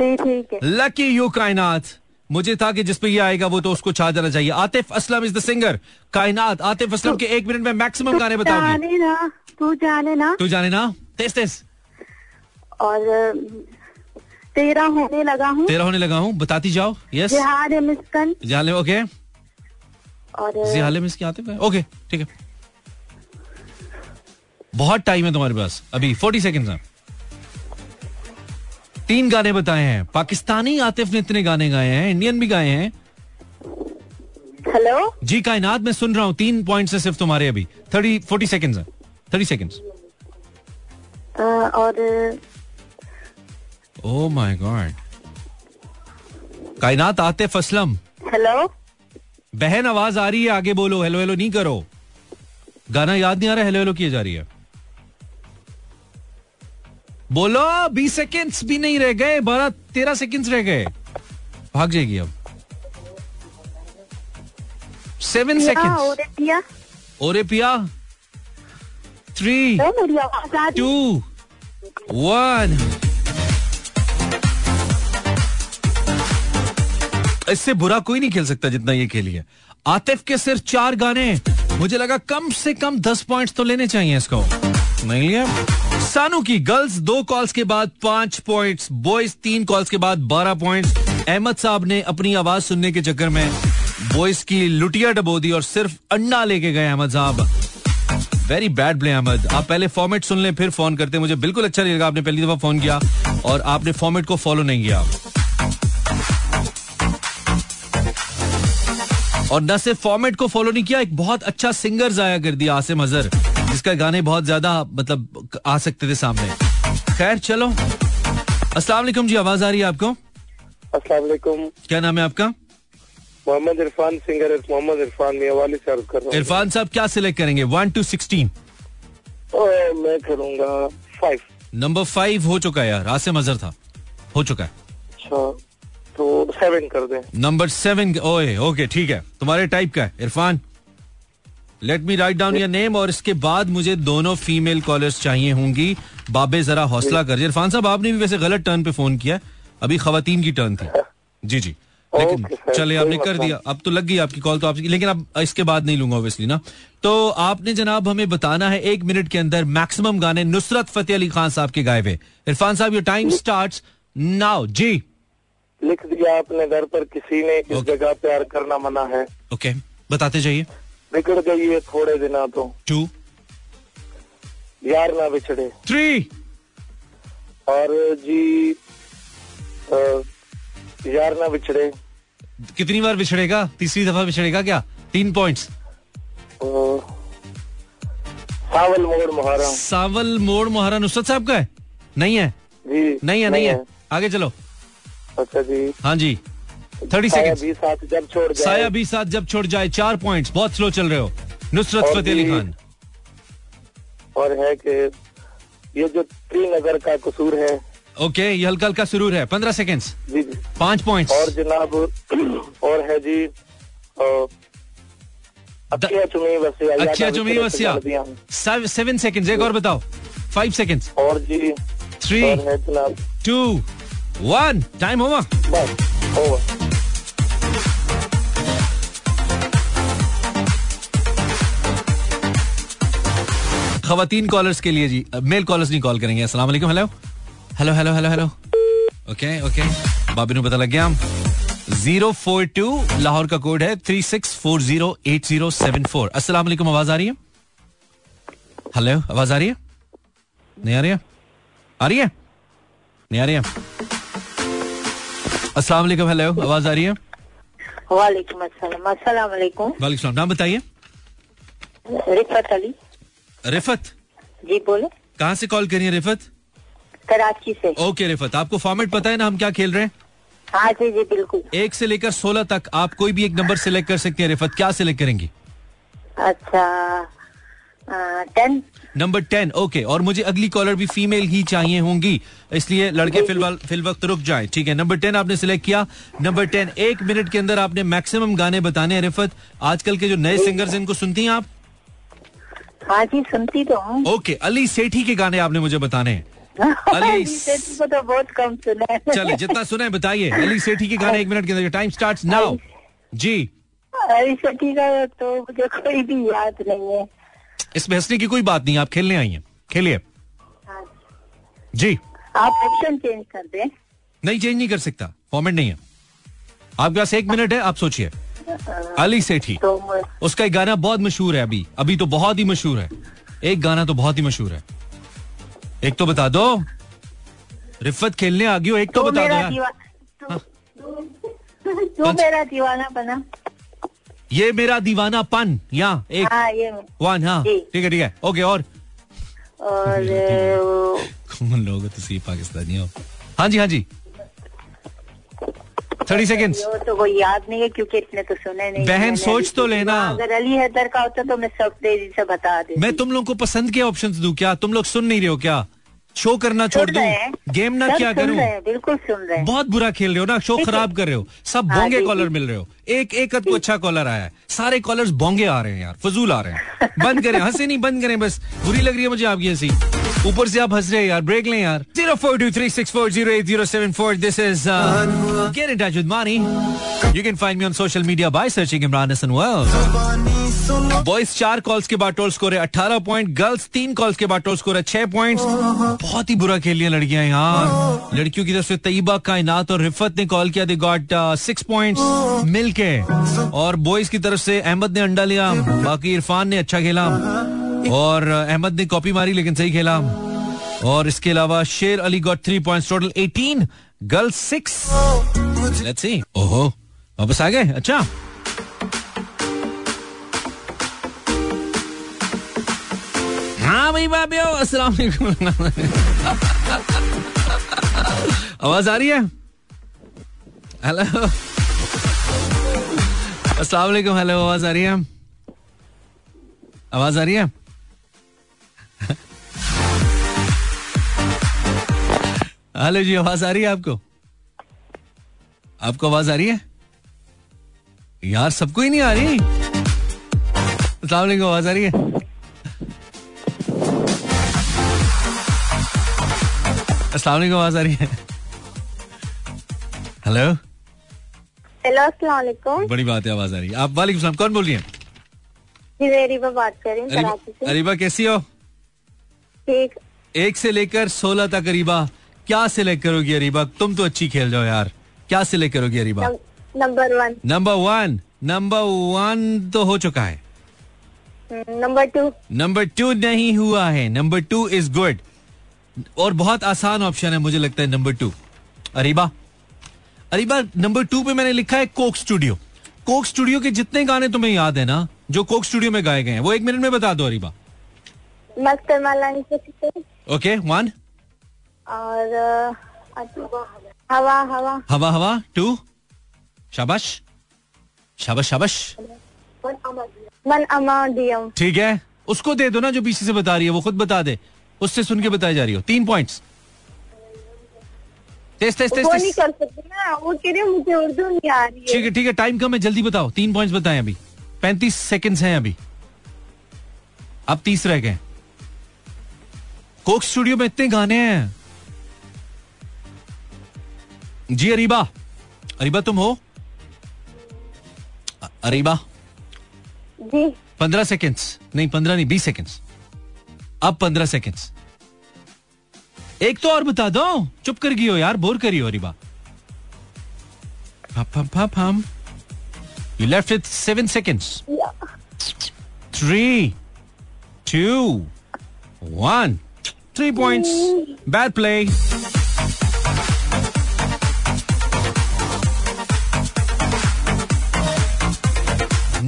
जी ठीक है. लकी यू कायनात. मुझे था कि जिस पे ये आएगा वो तो उसको छा जाना चाहिए. Atif Aslam is the singer. Kainat Atif Aslam के एक मिनट में मैक्सिमम गाने बताओगी. तू जाने ना, तू जाने ना. तेज तेज. और तेरा होने लगा हूँ. तेरा होने लगा हूँ. बताती जाओ. यस. जिहाले मिस्कन. जिहाले. ओके. और जिहाले मिस्कन आतिफ है. ओके ठीक है. बहुत टाइम है तुम्हारे पास अभी. फोर्टी सेकेंड है. तीन गाने बताए हैं. पाकिस्तानी आतिफ ने इतने गाने गाए हैं, इंडियन भी गाए हैं. हेलो जी कायनात मैं सुन रहा हूँ. तीन पॉइंट्स है सिर्फ तुम्हारे अभी. थर्टी फोर्टी सेकेंड्स हैं. Thirty seconds. और ओह माय गॉड कायनात आतिफ असलम। हेलो बहन आवाज आ रही है, आगे बोलो। हेलो हेलो नहीं करो, गाना याद नहीं आ रहा, हेलो हेलो किए जा रही है। बोलो, बीस सेकंड्स भी नहीं रह गए, बारह तेरह सेकंड्स रह गए, भाग जाएगी अब। Seven seconds. ओरे पिया, ओरे पिया। Three two one. इससे बुरा कोई नहीं खेल सकता जितना ये खेली है। आतिफ के सिर्फ चार गाने, मुझे लगा कम से कम दस पॉइंट्स तो लेने चाहिए इसको, नहीं लिया। सानू की गर्ल्स दो कॉल्स के बाद पांच पॉइंट्स, बॉयज तीन कॉल्स के बाद बारह पॉइंट्स। अहमद साहब ने अपनी आवाज सुनने के चक्कर में बॉयज की लुटिया डबो दी और सिर्फ अंडा लेके गए अहमद साहब। Very bad play Ahmad. आप पहले फॉर्मेट सुन लें फिर फोन करते हैं। मुझे बिल्कुल अच्छा नहीं लगा आपने पहली दफा फोन किया और आपने फॉर्मेट को फॉलो नहीं किया। और न सिर्फ फॉर्मेट को फॉलो नहीं किया, एक बहुत अच्छा सिंगर जाया कर दिया आसिम अजहर, जिसका गाने बहुत ज्यादा मतलब आ सकते थे सामने। खैर चलो। अस्सलाम वालेकुम जी, आवाज आ रही है आपको? अस्सलाम वालेकुम, क्या नाम है आपका? मोहम्मद इरफान, सिंगर मोहम्मद इरफान। मैं वाली से अर्ज कर रहा हूं। इरफान साहब क्या सिलेक्ट करेंगे वन टू सिक्सटीन? मैं करूंगा फाइव। नंबर फाइव हो चुका है यार, आसिम अजहर था, हो चुका है। अच्छा तो सेवन कर दें। नंबर सेवन, ओए ओके ठीक है, तुम्हारे टाइप का है Irfan. Let me write down your name और इसके बाद मुझे दोनों फीमेल कॉलर्स चाहिए होंगी। बाबे जरा हौसला कर। इरफान साहब आपने भी वैसे गलत टर्न पे फोन किया, अभी खवातीन की टर्न थी। जी जी, लेकिन चले आपने कर दिया, अब तो लग गई आपकी कॉल तो आपकी, लेकिन अब इसके बाद नहीं लूंगा ऑब्वियसली ना। तो आपने जनाब हमें बताना है एक मिनट के अंदर मैक्सिमम गाने नुसरत फतेह अली खान साहब के गाए हुए। इरफान साहब योर टाइम स्टार्ट्स नाउ। जी लिख दिया आपने। घर पर किसी ने इस जगह प्यार करना मना है। ओके बताते जाइए। बिगड़ गई है थोड़े दिन तो टू, यार ना बिछड़े थ्री, और जी आ, यार ना बिछड़े। कितनी बार बिछड़ेगा? तीसरी दफा बिछड़ेगा क्या? तीन पॉइंट्स। सावल मोड़ मोहरा। सावल मोड़ मोहरा नुसरत साहब का है? नहीं है जी, नहीं है, नहीं है, आगे चलो। अच्छा जी, हाँ जी थर्टी सेकंड। जब छोड़ जाए साया भी साथ, जब छोड़ जाए, चार पॉइंट्स, बहुत स्लो चल रहे हो। नुसरत फतेह अली खान। और है कि ये जो तीन नजर का कसूर है। ओके, ये हल्का हल्का सुरूर है। पंद्रह सेकंड्स, पांच पॉइंट्स। और जनाब और है जी अच्छा चुमी वसिया। सेवन सेकंड, एक और बताओ। फाइव सेकंड्स और जी थ्री टू वन, टाइम होगा होगा। खवातीन कॉलर्स के लिए जी, मेल कॉलर्स नहीं कॉल करेंगे। अस्सलाम वालेकुम। Hello hello hello hello hello. Okay okay, Babi ने पता लग गया। जीरो फोर टू लाहौर का कोड है, three six four zero eight zero seven four. अस्सलाम वालेकुम, आवाज आ रही है? हेलो आवाज आ रही है? नहीं आ रही है? आ रही है? नहीं आ रही है? अस्सलाम वालेकुम, हेलो आवाज आ रही है? वालेकुम अस्सलाम, अस्सलाम वालेकुम। वालेकुम सलाम। नाम बताइए। रिफत अली। रिफत जी बोलो। कहाँ से कॉल करिए रिफत? कराची से। ओके रिफत, आपको फॉर्मेट पता है ना हम क्या खेल रहे हैं? हाँ जी जी बिल्कुल। एक से लेकर सोलह तक आप कोई भी एक नंबर सिलेक्ट कर सकती हैं। रिफत क्या सिलेक्ट करेंगी? अच्छा टेन। Number ten, okay. और मुझे अगली कॉलर भी फीमेल ही चाहिए होंगी, इसलिए लड़के फिलहाल फिल वक्त रुक जाएं, ठीक है। नंबर टेन आपने सिलेक्ट किया। नंबर टेन, एक मिनट के अंदर आपने मैक्सिमम गाने बताने हैं। रिफत, आजकल के जो नए सिंगर्स इनको सुनती हैं आप? हाँ जी सुनती तो हूँ। ओके, अली सेठी के गाने आपने मुझे बताने हैं। अली सेठी को तो बहुत कम सुना है। चलिए जितना सुना है बताइए। अली सेठी के गाने एक मिनट के अंदर, टाइम स्टार्ट्स नाउ। जी अली सेठी का तो मुझे कोई भी याद नहीं है। इसमें हंसने की कोई बात नहीं, आप खेलने आई हैं, खेलिए। हाँ। जी आप ऑप्शन चेंज कर दें। नहीं चेंज नहीं कर सकता, फॉर्मेट नहीं है आपके पास। एक मिनट है, आप सोचिए। अली सेठी तो उसका एक गाना बहुत मशहूर है, अभी अभी तो बहुत ही मशहूर है। एक गाना तो बहुत ही मशहूर है, एक तो बता दो रिफत, खेलने आ गई हो। एक तो, तो बता दो यार। दीवा, तो, हाँ। तो मेरा दीवाना बना, ये मेरा दीवानापन। यहाँ एक वन, हाँ ठीक है ठीक है ओके। और और कौन लोग पाकिस्तानी हो? हाँ जी हाँ जी थर्टी सेकेंड तो वो याद नहीं है क्योंकि इतने तो सुने नहीं। बहन सोच तो लेना, अगर अली हैदर का होता तो मैं सब तेजी से बता देती। मैं तुम लोग को पसंद के ऑप्शंस दूं क्या? तुम लोग सुन नहीं रहे हो क्या? शो करना छोड़ दो, गेम ना क्या करूं? बिल्कुल सुन रहे हैं। बहुत बुरा खेल रहे हो ना, शो खराब कर रहे हो। सब बोंगे कॉलर मिल रहे हो, एक एक को अच्छा कॉलर आया है, सारे कॉलर्स बोंगे आ रहे हैं यार, फजूल आ रहे हैं। बंद करें, हंसे नहीं बंद करें, बस बुरी लग रही है मुझे आपकी हंसी, ऊपर से आप हंस रहे हैं यार, ब्रेक लें यार। zero four two three six four zero eight zero seven four this is uh, get in touch with Mani. You can find me on social media by searching Imran Hassan World. Boys चार calls के बाद toll score है अठारह point, girls तीन calls के बाद toll score है छह पॉइंट्स। बहुत ही बुरा खेल रही है लड़कियां यार। लड़कियों की तरफ से तैयबा, कायनात और रिफत ने कॉल किया, दे गॉट सिक्स पॉइंट्स मिलके, और बॉयज की तरफ से अहमद ने अंडा लिया, बाकी इरफान ने अच्छा खेला, और अहमद ने कॉपी मारी लेकिन सही खेला, और इसके अलावा Sher Ali got three points, total eighteen, girls six. Let's see, ओहो वापस आ गए, अच्छा हाँ भाई बाबे अस्सलाम वालेकुम, आवाज आ रही है? हेलो अस्सलाम वालेकुम, हेलो आवाज आ रही है? आवाज आ रही है? हेलो जी, आवाज आ रही है आपको? आपको आवाज आ रही है? यार सबको ही नहीं आ रही। अस्सलाम वालेकुम, आवाज आ रही है? अस्सलाम वालेकुम, आवाज आ रही है? हेलो हेलो अस्सलाम वालेकुम, बड़ी बात है आवाज आ रही है। आप वालेकुम सलाम, कौन बोल रही हैं? अरीबा बात कर रही हूँ। अरीबा कैसी हो? ठीक। एक से लेकर सोलह तक अरीबा क्या सिलेक्ट करोगी? अरीबा तुम तो अच्छी खेल जाओ यार, क्या सिलेक्ट करोगी Areeba? Number one. Number one, number one तो हो चुका है। Number to? नंबर टू नहीं हुआ है, नंबर टू इज गुड, और बहुत आसान ऑप्शन है मुझे लगता है number two. Areeba Areeba number two पे मैंने लिखा है कोक स्टूडियो। कोक स्टूडियो के जितने गाने तुम्हें याद है ना जो कोक स्टूडियो में गाए गए हैं वो एक मिनट में बता दो अरीबा। ओके वन, और हवा हवा हवा हवा टू, शाबाश शाबाश शाबाश, मन अमा दियम, ठीक है उसको दे दो ना जो पीछे से बता रही है, वो खुद बता दे, उससे सुन के बताई जा रही हो। तीन पॉइंट्स। टेस्ट टेस्ट टेस्ट नहीं कर सकते ना, वो कह रही है मुझे उर्दू नहीं आ रही है। ठीक है ठीक है, टाइम कम है, जल्दी बताओ, तीन पॉइंट्स बताएं अभी, पैंतीस सेकंड्स हैं अभी, अब तीस रह गए। कोक स्टूडियो में इतने गाने हैं जी। अरीबा अरीबा तुम हो? अरीबा जी पंद्रह सेकंड्स, नहीं पंद्रह नहीं बीस सेकंड्स, अब पंद्रह सेकंड्स, एक तो और बता दो, चुप कर गई हो यार, बोर करी हो Areeba. You left with seven seconds. Yeah. Three, two, one. Three points. Bad play.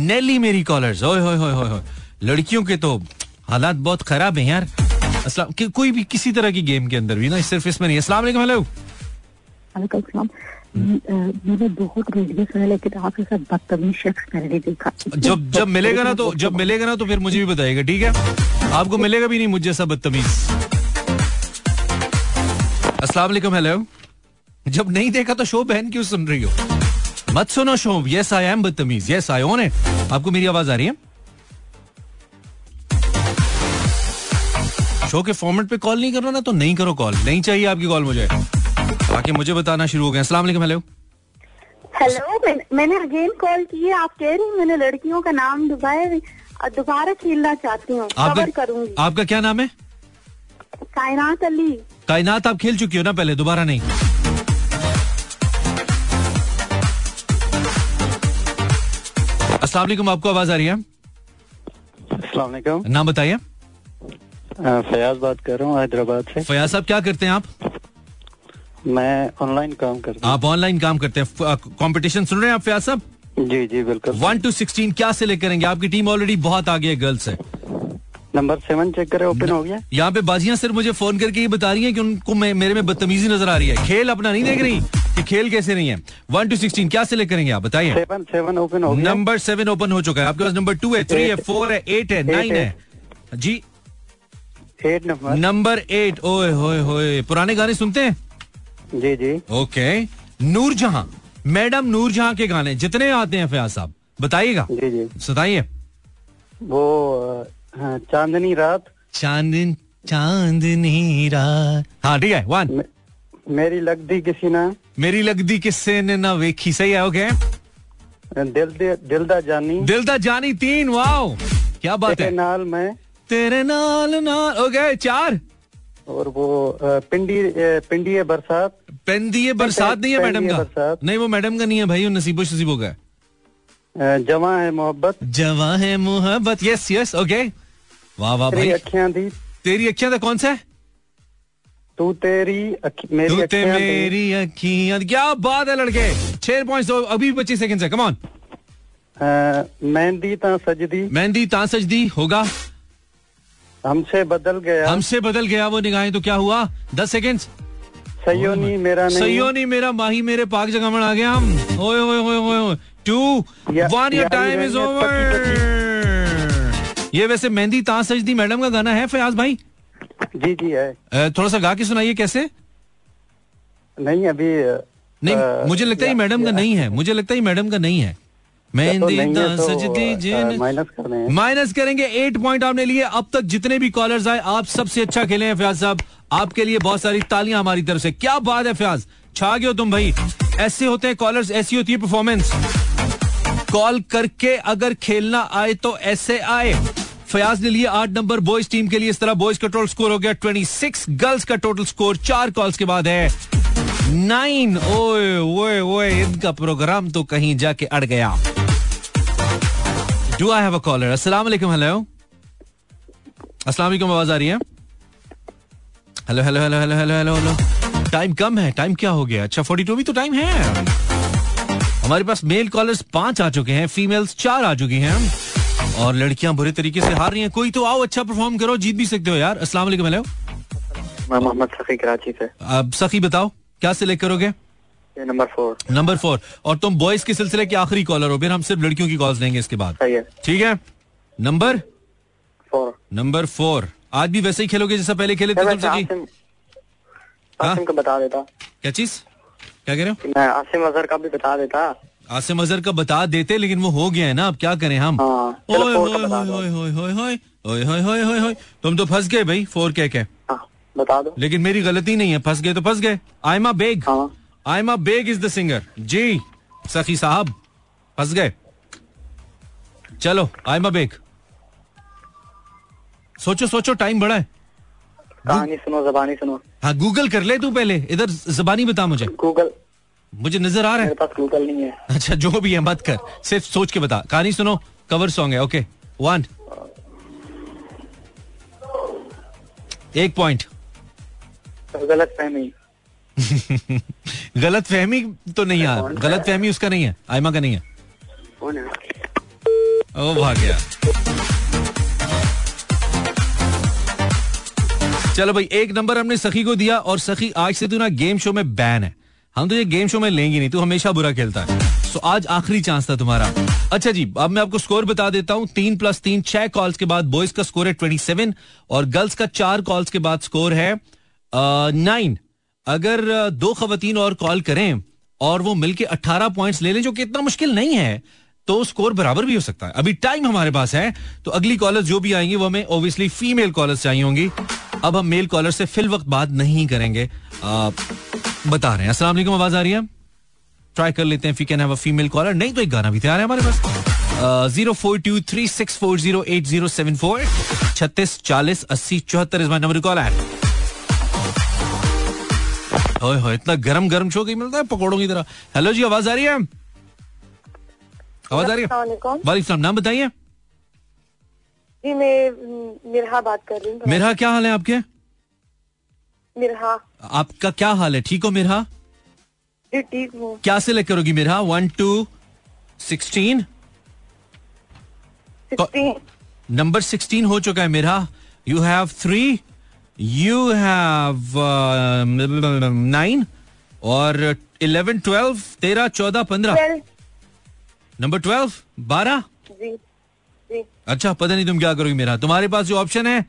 Nelly मेरी कॉलर्स, ओए होए होए होए होए, लड़कियों के तो हालात बहुत खराब हैं यार। अस्सलाम कि कोई भी किसी तरह की गेम के अंदर भी ना, सिर्फ इसमें नहीं। अस्सलाम वालेकुम, हेलो वालेकुम सलाम। मैंने बहुत रेडियो सुना लेकिन आपके साथ बदतमीज शख्स पहले देखा। जब जब मिलेगा ना तो जब मिलेगा ना तो फिर मुझे भी बताइएगा, ठीक है? आपको मिलेगा भी नहीं मुझ जैसा बदतमीज। अस्सलाम वालेकुम, हेलो। जब नहीं देखा तो शो बहन क्यों सुन रही हो? मत सुनो शो। यस आई एम बदतमीज, यस आई ओन इट। आपको मेरी आवाज आ रही है? शो के फॉर्मेट पे कॉल नहीं करो ना तो नहीं करो कॉल, नहीं चाहिए आपकी कॉल मुझे। बाकी मुझे बताना शुरू हो गया। अस्सलाम वालेकुम, हेलो हेलो। मैं, मैंने अगेन कॉल की है, आप कह रही मैंने लड़कियों का नाम दोबारा दोबारा खेलना चाहती हूँ, कवर करूंगी। आपका क्या नाम है? कायनात अली। कायनात आप खेल चुकी हो ना पहले, दोबारा नहीं। अस्सलाम वालेकुम, आपको आवाज आ रही है? अस्सलाम वालेकुम, नाम बताइए। फयाज बात कर रहा हूँ हैदराबाद से। फयाज साहब क्या करते हैं आप? मैं ऑनलाइन काम करता हूँ। आप ऑनलाइन काम करते हैं, कंपटीशन सुन रहे हैं आप फयाज साहब? जी जी बिल्कुल। वन टू सिक्सटीन क्या से लेकर करेंगे? आपकी टीम ऑलरेडी बहुत आगे है गर्ल्स से। नंबर सेवन चेक करें, ओपन हो गया। यहाँ पे बाजियां सिर्फ मुझे फोन करके ये बता रही हैं कि उनको मे, मेरे में बदतमीजी नजर आ रही है, खेल अपना नहीं देख रही कि खेल कैसे नहीं है। वन टू सिक्सटीन क्या सिलेक्ट करेंगे आप बताइए। सेवन सेवन ओपन हो गया, नंबर सेवन ओपन हो चुका है। आपके पास नंबर टू है, थ्री है, फोर है, एट है, नाइन है जी। Eight number number eight. ओए होए होए, पुराने गाने सुनते हैं? जी जी। ओके, नूर जहां, मैडम नूर जहां के गाने जितने आते हैं फयाज साहब बताइएगा। जी जी सुनाइए। वो चांदनी रात, चांद चांदनी रात। हाँ ठीक है। वन मे, मेरी लगदी किसी ना, मेरी लगदी किसी ने ना वेखी। सही है। ओके, दिल दे, दिल दा जानी, दिल दा जानी। तीन। वाओ क्या बात है। नाल मैं तेरे नाल नाल। ओके चार। और वो पिंडी पिंडी बरसात। पिंडी बरसात नहीं है मैडम का। नहीं वो मैडम का नहीं है भाई, वो नसीबो शसीबो का है। जवां है मोहब्बत, जवां है मोहब्बत। Yes yes. ओके वाह वाह भाई। अखियां दी, तेरी अखियां दा कौन सा है? तू तेरी मेरी, तू ते मेरी अखियां। क्या बात है लड़के, छह पॉइंट दो, अभी पच्चीस सेकंड है, कम ऑन। मेहंदी ता सजदी, मेहंदी ता सजदी होगा। हमसे बदल गया, हमसे बदल गया वो निगाहें तो क्या हुआ। दस सेकेंड। सयोनी मेरा, सयोनी मेरा माही मेरे पाक जगमन आ गया हम। ओए ओए ओए ओए। Two one, your time is over. ये वैसे मेहंदी ता सजदी मैडम का गाना है फयाज भाई? जी जी है। थोड़ा सा गा के सुनाइए कैसे। नहीं अभी नहीं, मुझे लगता है मैडम का नहीं है, मुझे लगता है मैडम का नहीं है। माइनस करेंगे। एट पॉइंट आपने लिए। अब तक जितने भी कॉलर्स आए आप सबसे अच्छा खेले हैं फयाज साहब, आपके लिए बहुत सारी तालियां हमारी तरफ से। क्या बात है फयाज, छा गए हो तुम भाई। ऐसे होते हैं कॉलर्स, ऐसी होती है परफॉर्मेंस। कॉल करके अगर खेलना आए तो ऐसे आए। फयाज ने लिए आठ नंबर बॉयज टीम के लिए। इस तरह बॉयज का टोटल स्कोर हो गया ट्वेंटी सिक्स, गर्ल्स का टोटल स्कोर चार कॉल्स के बाद है नाइन। ओए ओए ओए, इनका प्रोग्राम तो कहीं जाके अड़ गया। Do I have a caller? अस्सलाम वालेकुम। हेलो, अस्सलाम वालेकुम, आवाज आ रही है? Hello hello hello hello hello hello hello. Time कम है, टाइम क्या हो गया? अच्छा बयालीस भी तो टाइम है। हमारे पास मेल कॉलर्स पांच आ चुके हैं, फीमेल्स चार आ चुकी हैं और लड़कियां बुरे तरीके से हार रही हैं। कोई तो आओ अच्छा परफॉर्म करो, जीत भी सकते हो यार। अस्सलाम वालेकुम। हेलो, मैं मोहम्मद सखी कराची से। अब सखी बताओ क्या सिलेक्ट करोगे? Number four. Number four. और तुम बॉयज के सिलसिले के आखिरी कॉलर हो, फिर हम सिर्फ लड़कियों की कॉल्स लेंगे इसके बाद। ठीक है। Number four. Number four. आज भी वैसे ही खेलोगे जैसा पहले खेले थे? आसिम का बता देता। क्या चीज क्या कह रहे हो? मैं आसिम अजहर का भी बता देता। आसिम अजहर का बता देते लेकिन वो हो गया है ना, अब क्या करें हम। तुम तो फंस गए भाई, फोर कह के बता दो। लेकिन मेरी गलती नहीं है, फंस गए तो फंस गए। Aima Baig, Aima Baig is the singer. जी सखी साहब फंस गए। चलो आयमा बेग, सोचो सोचो, टाइम बड़ा है। कहानी सुनो, जबानी सुनो। हाँ गूगल कर ले तू पहले, इधर जबानी बता मुझे। गूगल मुझे नजर आ रहा है, मेरे पास गूगल नहीं है। अच्छा जो भी है मत कर, सिर्फ सोच के बता। कहानी सुनो कवर सॉन्ग है। ओके वन, एक पॉइंट। गलत फहमी गलत फहमी तो नहीं यार, गलत फहमी उसका नहीं है, आयमा का नहीं है। ओ भाग गया। चलो भाई, एक नंबर हमने सखी को दिया। और सखी आज से तू ना गेम शो में बैन है, हम तुझे गेम शो में लेंगे नहीं, तू हमेशा बुरा खेलता है। सो आज आखिरी चांस था तुम्हारा। अच्छा जी, अब मैं आपको स्कोर बता देता हूँ। तीन प्लस तीन छह कॉल्स के बाद बॉयज का स्कोर है ट्वेंटी सेवन और गर्ल्स का चार कॉल्स के बाद स्कोर है नाइन। अगर दो खवातीन और कॉल करें और वो मिलके अठारह पॉइंट्स ले लें, जो कि इतना मुश्किल नहीं है, तो स्कोर बराबर भी हो सकता है। अभी टाइम हमारे पास है, तो अगली कॉलर जो भी आएंगी वो हमें ओब्वियसली फीमेल कॉलर्स चाहिए होंगी। अब हम मेल कॉलर से फिल वक्त बात नहीं करेंगे, आ, बता रहे हैं। अस्सलाम वालेकुम, आवाज आ रही है? ट्राई कर लेते हैं if you can have a female caller. नहीं तो एक गाना भी तैयार है हमारे पास। Zero four two three six four zero eight zero seven four छत्तीस चालीस अस्सी चौहत्तर इस बार नंबर कॉल है। ओए हो, इतना गरम गरम शो कहीं मिलता है पकौड़ों की तरह। हेलो जी, आवाज आ रही है? आवाज आ रही है? वालेकुम सलाम। नाम बताइए जी। मैं मिरहा बात कर रही हूँ। मिरहा क्या हाल है आपके? मिरहा आपका क्या हाल है? ठीक हो मिरहा? जी ठीक हूँ। क्या सिलेक्ट करोगी Mirha? One two sixteen. Number sixteen हो चुका है मेरा. You have three, you have nine और इलेवन, ट्वेल्व, तेरह, चौदह, पंद्रह. नंबर ट्वेल्व, बारह. अच्छा, पता नहीं तुम क्या करोगे मेरा. तुम्हारे पास जो ऑप्शन है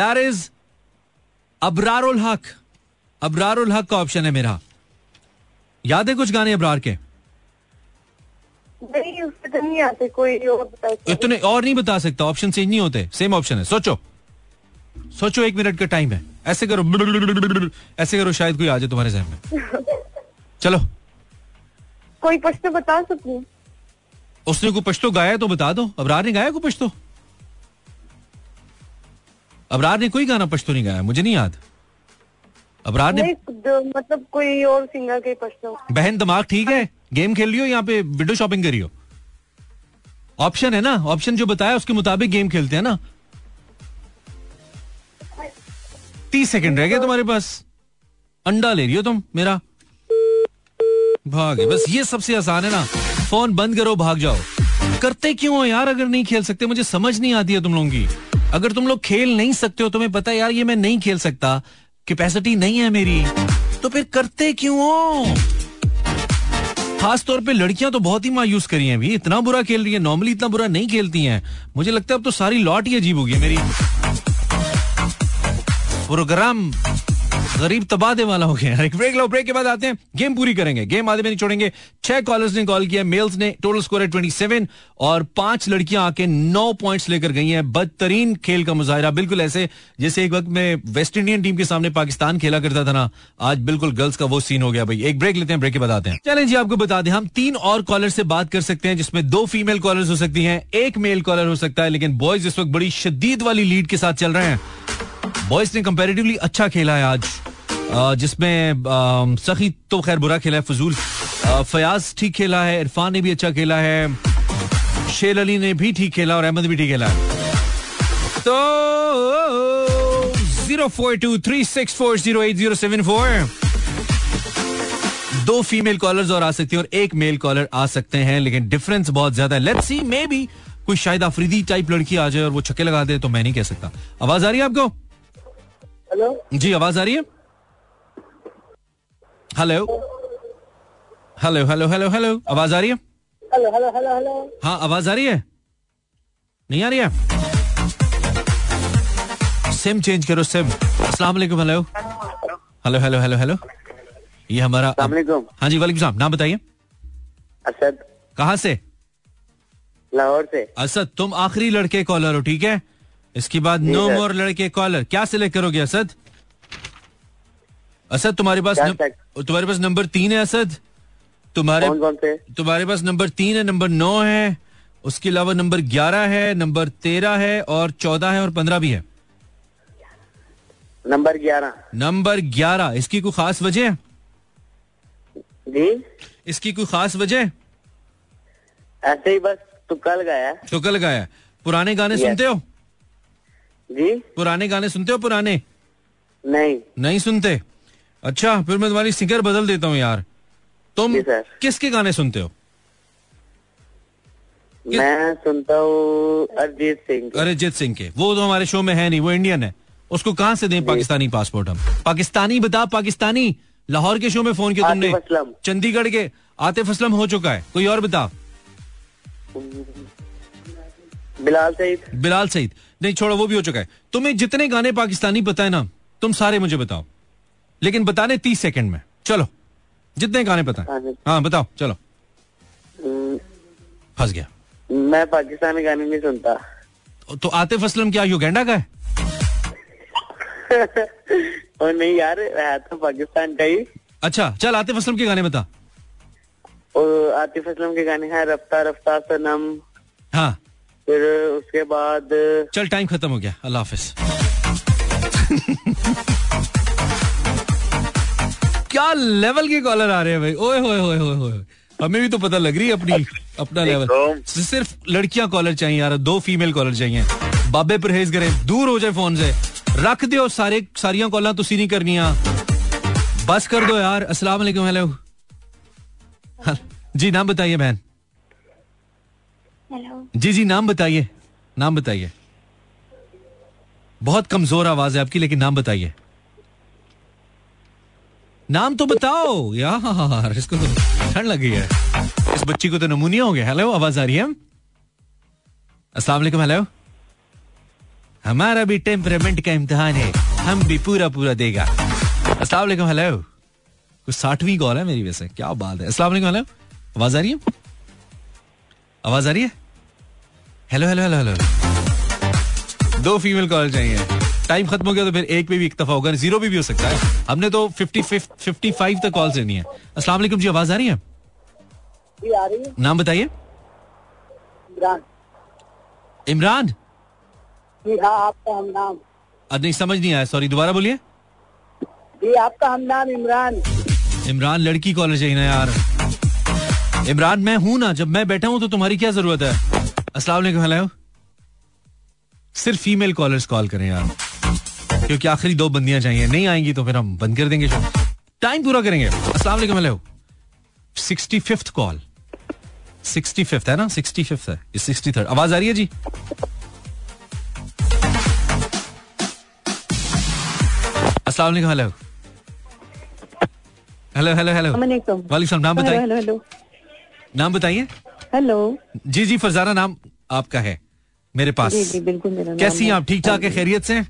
दैट इज अबरार उल हक. अबरार उल हक का ऑप्शन है मेरा. याद है कुछ गाने अबरार के? नहीं, उससे नहीं आते. कोई और बता सकते? इतने और नहीं बता सकता. ऑप्शन चेंज नहीं होते, सेम ऑप्शन है. सोचो सोचो, एक मिनट का टाइम है. ऐसे करो ऐसे करो, शायद कोई आ जाए तुम्हारे जहन में. चलो, कोई पश्तो बता सकती हूँ? उसने कोई पश्तो गाया तो बता दो. अबरार ने गाया कोई पश्तो? अबरार ने कोई गाना पश्तो नहीं गाया, मुझे नहीं याद. अबरार ने मतलब कोई और सिंगर के पश्तो. बहन दिमाग ठीक है? गेम खेल रही हो यहाँ पे, विंडो शॉपिंग करी हो? ऑप्शन है ना, ऑप्शन जो बताया उसके मुताबिक गेम खेलते हैं ना. तीस सेकंड रह गए तुम्हारे पास. अंडा ले रही हो तुम मेरा. भागे, बस ये सबसे आसान है ना. फोन बंद करो, भाग जाओ. करते क्यों हो यार अगर नहीं खेल सकते? मुझे समझ नहीं आती है तुम लोगों की. अगर तुम लोग खेल नहीं सकते हो, तुम्हें पता है यार ये मैं नहीं खेल सकता, कैपेसिटी नहीं है मेरी, तो फिर करते क्यों हो? खासतौर पे लड़कियां तो बहुत ही मायूस करी हैं भी, इतना बुरा खेल रही है. नॉर्मली इतना बुरा नहीं खेलती हैं. मुझे लगता है अब तो सारी लॉट ही अजीब होगी मेरी. प्रोग्राम गरीब तबादे वाला हो गया. एक ब्रेक लो, ब्रेक के बाद आते हैं, गेम पूरी करेंगे. गेम आधे में नहीं छोड़ेंगे. छह कॉलर्स ने कॉल किया, मेल्स ने. टोटल स्कोर है सत्ताईस और पांच लड़कियां आके नौ पॉइंट्स लेकर गई हैं. बदतरीन खेल का मुजाहिरा, बिल्कुल ऐसे जैसे एक वक्त में वेस्ट इंडियन टीम के सामने पाकिस्तान खेला करता था ना. आज बिल्कुल गर्ल्स का वो सीन हो गया भाई. एक ब्रेक लेते हैं, ब्रेक के बाद आते हैं. चलें जी, आपको बता दें हम तीन और कॉलर से बात कर सकते हैं, जिसमें दो फीमेल कॉलर्स हो सकती हैं, एक मेल कॉलर हो सकता है. लेकिन बॉयज इस वक्त बड़ी शदीद वाली लीड के साथ चल रहे हैं. बॉयज ने कंपैरेटिवली अच्छा खेला है आज, जिसमें सखी तो खैर बुरा खेला है, फजूल. फयाज ठीक खेला है, इरफान ने भी अच्छा खेला है, शेर अली ने भी ठीक खेला और अहमद भी ठीक खेला है. तो zero four two three six four zero eight zero seven four, दो फीमेल कॉलर्स और आ सकती हैं और एक मेल कॉलर आ सकते हैं, लेकिन डिफरेंस बहुत ज्यादा है. लेट्स सी, मे बी कोई शायद अफरीदी टाइप लड़की आ जाए और वो छक्के लगा दे, तो मैं नहीं कह सकता. आवाज आ रही है आपको? हेलो जी, आवाज आ रही है? Hello hello hello hello hello, आवाज आ रही है? Hello hello hello hello. हाँ, आवाज आ रही है? नहीं आ रही है? सिम चेंज करो सिम. अस्सलाम वालेकुम. Hello hello hello hello hello, ये हमारा. हाँ जी, वालेकुम सलाम. नाम बताइए. असद. कहाँ से? लाहौर से. असद, तुम आखिरी लड़के कॉलर हो, ठीक है? इसके बाद नो मोर लड़के कॉलर. क्या सिलेक्ट करोगे असद? असद, तुम्हारे पास न... तुम्हारे पास नंबर तीन है असद. तुम्हारे तुम्हारे पास नंबर तीन है, नंबर नौ है, उसके अलावा नंबर ग्यारह है, नंबर तेरह है और चौदह है और पंद्रह भी है. नंबर ग्यारह. नंबर ग्यारह, इसकी कोई खास वजह है? जी, इसकी कोई खास वजह? ऐसे ही बस तुक्का लगाया. तुक्का लगाया. पुराने गाने सुनते हो जी? पुराने गाने सुनते हो? पुराने नहीं नहीं सुनते. अच्छा, फिर मैं तुम्हारी सिंगर बदल देता हूँ यार. तुम किसके गाने सुनते हो? किस... मैं सुनता हूँ अरिजीत सिंह. अरिजीत सिंह के. वो तो हमारे शो में है नहीं, वो इंडियन है. उसको कहाँ से दें पाकिस्तानी पासपोर्ट? हम पाकिस्तानी बता, पाकिस्तानी. लाहौर के शो में फोन किया तुमने. चंडीगढ़ के आतिफ असलम हो चुका है. कोई और बता. बिलाल सईद. बिलाल सईद नहीं, छोड़ो, वो भी हो चुका है. तुम्हें जितने गाने पाकिस्तानी पता है ना, तुम सारे मुझे बताओ, लेकिन बताने तीस सेकंड में. चलो, जितने गाने पता है. हाँ बताओ. चलो, फंस गया. मैं पाकिस्तानी गाने नहीं सुनता. तो आतिफ असलम क्या युगेंडा का है? और नहीं यार, तो पाकिस्तान का ही. अच्छा चल, आतिफ असलम के गाने बता. और आतिफ असलम के गाने हैं रफ्ता रफ्ता सनम. हाँ, फिर उसके बाद. चल, टाइम खत्म हो गया, अल्लाह हाफिज. क्या लेवल के कॉलर आ रहे हैं भाई. ओए होए होए होए होए, हमें भी तो पता लग रही है अपनी अपना लेवल. सिर्फ लड़कियां कॉलर चाहिए यार, दो फीमेल कॉलर चाहिए. बाबे परहेज करें, दूर हो जाए फोन से. रख दो सारे सारियां कॉलर, तुसी नहीं करनी, बस कर दो यार. अस्सलाम वालेकुम. हेलो जी, नाम बताइए बहन. हेलो जी जी, नाम बताइए. नाम बताइए. बहुत कमजोर आवाज है आपकी, लेकिन नाम बताइए, नाम तो बताओ यार, इसको तो ठंड लगी है, इस बच्ची को तो नमूनिया हो गया। हेलो, आवाज आ रही है? अस्सलाम वालेकुम। हेलो, हमारा भी टेम्परामेंट का इम्तिहान है, हम भी पूरा पूरा देगा। अस्सलाम वालेकुम। हेलो, कुछ साठवीं कॉल है मेरी, वैसे क्या बात है। अस्सलाम वालेकुम। हेलो, आवाज आ रही है? आवाज आ रही है? Hello hello hello hello. दो फीमेल कॉल चाहिए। टाइम खत्म हो गया तो फिर एक पे भी इक्तफा होगा, जीरो पे भी हो सकता है। हमने तो पचपन तक कॉल लेनी है। अस्सलाम वालेकुम जी, आवाज आ रही है? जी आ रही है। नाम बताइए। इमरान। इमरान? जी हाँ, आपका हम नाम। नहीं समझ नहीं आया, सॉरी, दोबारा बोलिए। जी आपका हम नाम इमरान। इमरान, लड़की कॉल चाहिए ना यार। इमरान मैं हूं ना, जब मैं बैठा हूं तो तुम्हारी क्या जरूरत है। अस्सलाम वालेकुम। हेलो, सिर्फ फीमेल कॉलर्स कॉल करें यार, क्योंकि आखिरी दो बंदियां चाहिए, नहीं आएंगी तो फिर हम बंद कर देंगे शो, टाइम पूरा करेंगे। अस्सलाम वालेकुम। Hello, sixty fifth call, sixty fifth है ना, सिक्सटी फिफ्थ है, सिक्सटी थर्ड। आवाज आ रही है जी? अस्सलाम वालेकुम। हेलो हेलो हेलो हेलो वालेकुम। नाम बताइए, नाम बताइए। हेलो जी जी, फरजाना नाम आपका है मेरे पास। जी जी बिल्कुल, मेरा नाम। कैसी हैं आप? ठीक ठाक है, खैरियत से?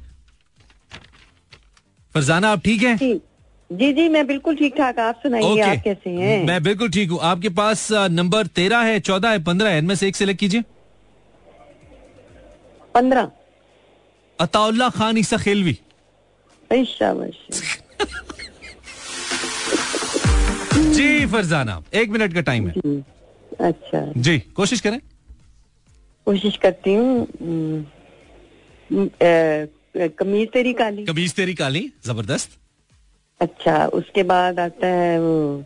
फरजाना आप ठीक हैं? जी जी मैं बिल्कुल ठीक ठाक, आप सुनाइए आप कैसे हैं? मैं बिल्कुल ठीक हूँ। आपके पास नंबर तेरह है, चौदह है, पंद्रह है, इनमें से एक सेलेक्ट कीजिए। पंद्रह। अताउल्ला खान ईसा खेलवी। जी फरजाना, एक मिनट का टाइम है। अच्छा जी, कोशिश करें। कोशिश करती हूँ। कमीज तेरी काली। कमीज तेरी काली, जबरदस्त। अच्छा, उसके बाद आता है वो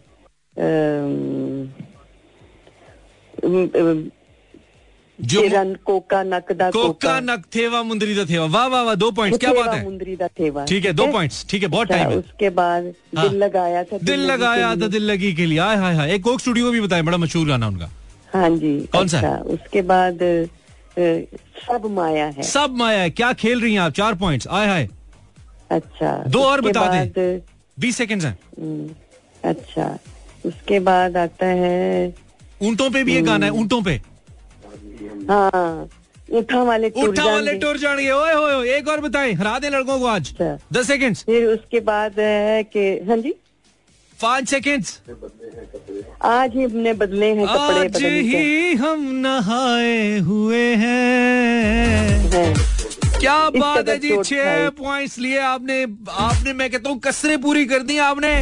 जो कोका नकदा, कोका नक थेवा मुंदरी दा थेवा। वाह वाह वाह, दो पॉइंट्स, क्या बात है। मुंदरी दा थेवा, ठीक है, दो पॉइंट्स, ठीक है, बहुत टाइम है। उसके बाद दिल लगाया था, दिल लगाया था दिल लगी के लिए। हाय हाय हाय, एक कोक स्टूडियो भी बताया, बड़ा मशहूर गाना उनका। हाँ जी, कौन सा है? उसके बाद सब माया है। सब माया है, क्या खेल रही हैं आप, चार पॉइंट्स। हाय हाय, अच्छा दो और बता दें, बीस सेकेंड हैं। अच्छा, उसके बाद आता है ऊँटों पे भी ये गाना है, ऊँटों पे। हाँ, उठा वाले उठा वाले टूर जाएंगे। ओए होए, एक और बताएं, हरा दें लड़कों को आज। दस सेकंड्स। फिर उसके बाद है कि हाँ जी, पाँच सेकंड्स। आज ही हमने बदले हैं कपड़े, आज ही हम नहाए हुए हैं। क्या बात है जी, छह पॉइंट्स लिए आपने। आपने, मैं कहता हूँ, कसरे पूरी कर दी आपने,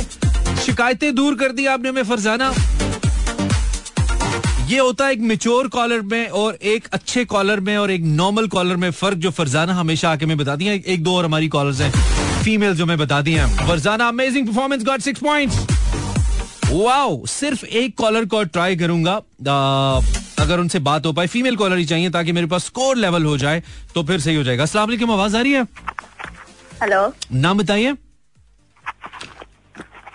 शिकायतें दूर कर दी आपने हमें फरजाना। ये होता है एक मेच्योर कॉलर में और एक अच्छे कॉलर में और एक नॉर्मल कॉलर में फर्क, जो फरजाना हमेशा आके में बताती हैं। एक दो और हमारी कॉलर्स हैं फीमेल जो मैं बताती हैं। Farzana, amazing performance, got six points. Wow, सिर्फ एक कॉलर को ट्राई करूंगा, अगर उनसे बात हो पाए, फीमेल कॉलर ही चाहिए ताकि मेरे पास स्कोर लेवल हो जाए तो फिर सही हो जाएगा। अस्सलाम वालेकुम, आवाज आ रही है? हेलो, नाम बताइए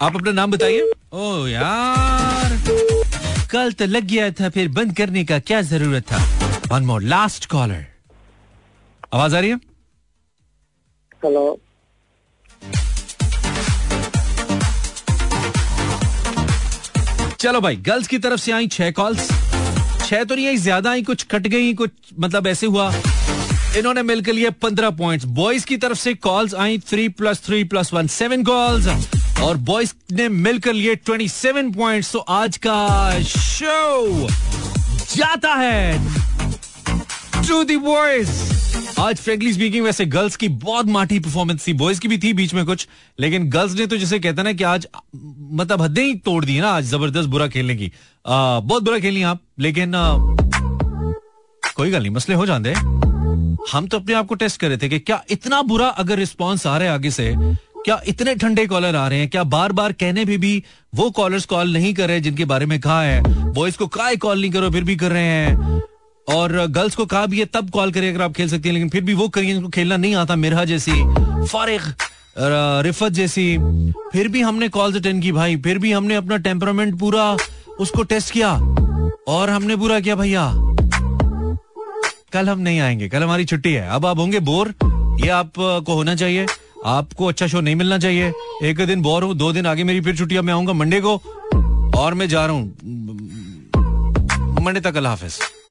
आप, अपना नाम बताइए। ओ यार, कल तो लग गया था, फिर बंद करने का क्या जरूरत था। One more, last caller. आवाज आ रही है? हेलो, चलो भाई, गर्ल्स की तरफ से आई छह कॉल्स, छह तो नहीं आई, ज्यादा आई, कुछ कट गई, कुछ मतलब ऐसे हुआ। इन्होंने मिलकर लिए पंद्रह पॉइंट्स। बॉयज की तरफ से कॉल्स आई three plus three plus one, seven calls, और बॉयज ने मिलकर लिए सत्ताईस पॉइंट्स। तो आज का शो जाता है टू द बॉयज। आज फ्रेंकली स्पीकिंग, वैसे गर्ल्स की बहुत माठी परफॉर्मेंस थी, बॉयज की भी थी बीच में कुछ, लेकिन गर्ल्स ने तो जैसे कहते हैं ना कि आज मतलब हदें ही तोड़ दी है ना, आज जबरदस्त बुरा खेलने की। आ, बहुत बुरा खेली आप, लेकिन आ, कोई गल नहीं, मसले हो जाते। हम तो अपने आप को टेस्ट कर रहे थे कि क्या इतना बुरा अगर रिस्पॉन्स आ रहा है आगे से, क्या इतने ठंडे कॉलर आ रहे हैं, क्या बार बार कहने भी, भी वो कॉलर्स कॉल नहीं कर रहे जिनके बारे में कहा है, बॉयज को काय कॉल नहीं करो फिर भी कर रहे हैं, और गर्ल्स को कहा भी है तब कॉल करिए अगर आप खेल सकती हैं, लेकिन फिर भी वो करिए जिनको खेलना नहीं आता, मिरहा जैसी, फारिग, रिफत जैसी। फिर भी हमने कॉल्स अटेंड की भाई, फिर भी हमने अपना टेम्परामेंट पूरा उसको टेस्ट किया, और हमने पूरा किया। भैया कल हम नहीं आएंगे, कल हमारी छुट्टी है। अब आप होंगे बोर, ये आपको होना चाहिए, आपको अच्छा शो नहीं मिलना चाहिए. एक दिन बोर हूँ, दो दिन आगे मेरी फिर छुट्टियां, मैं आऊंगा मंडे को और मैं जा रहा हूँ मंडे तक. अल्लाह हाफिज.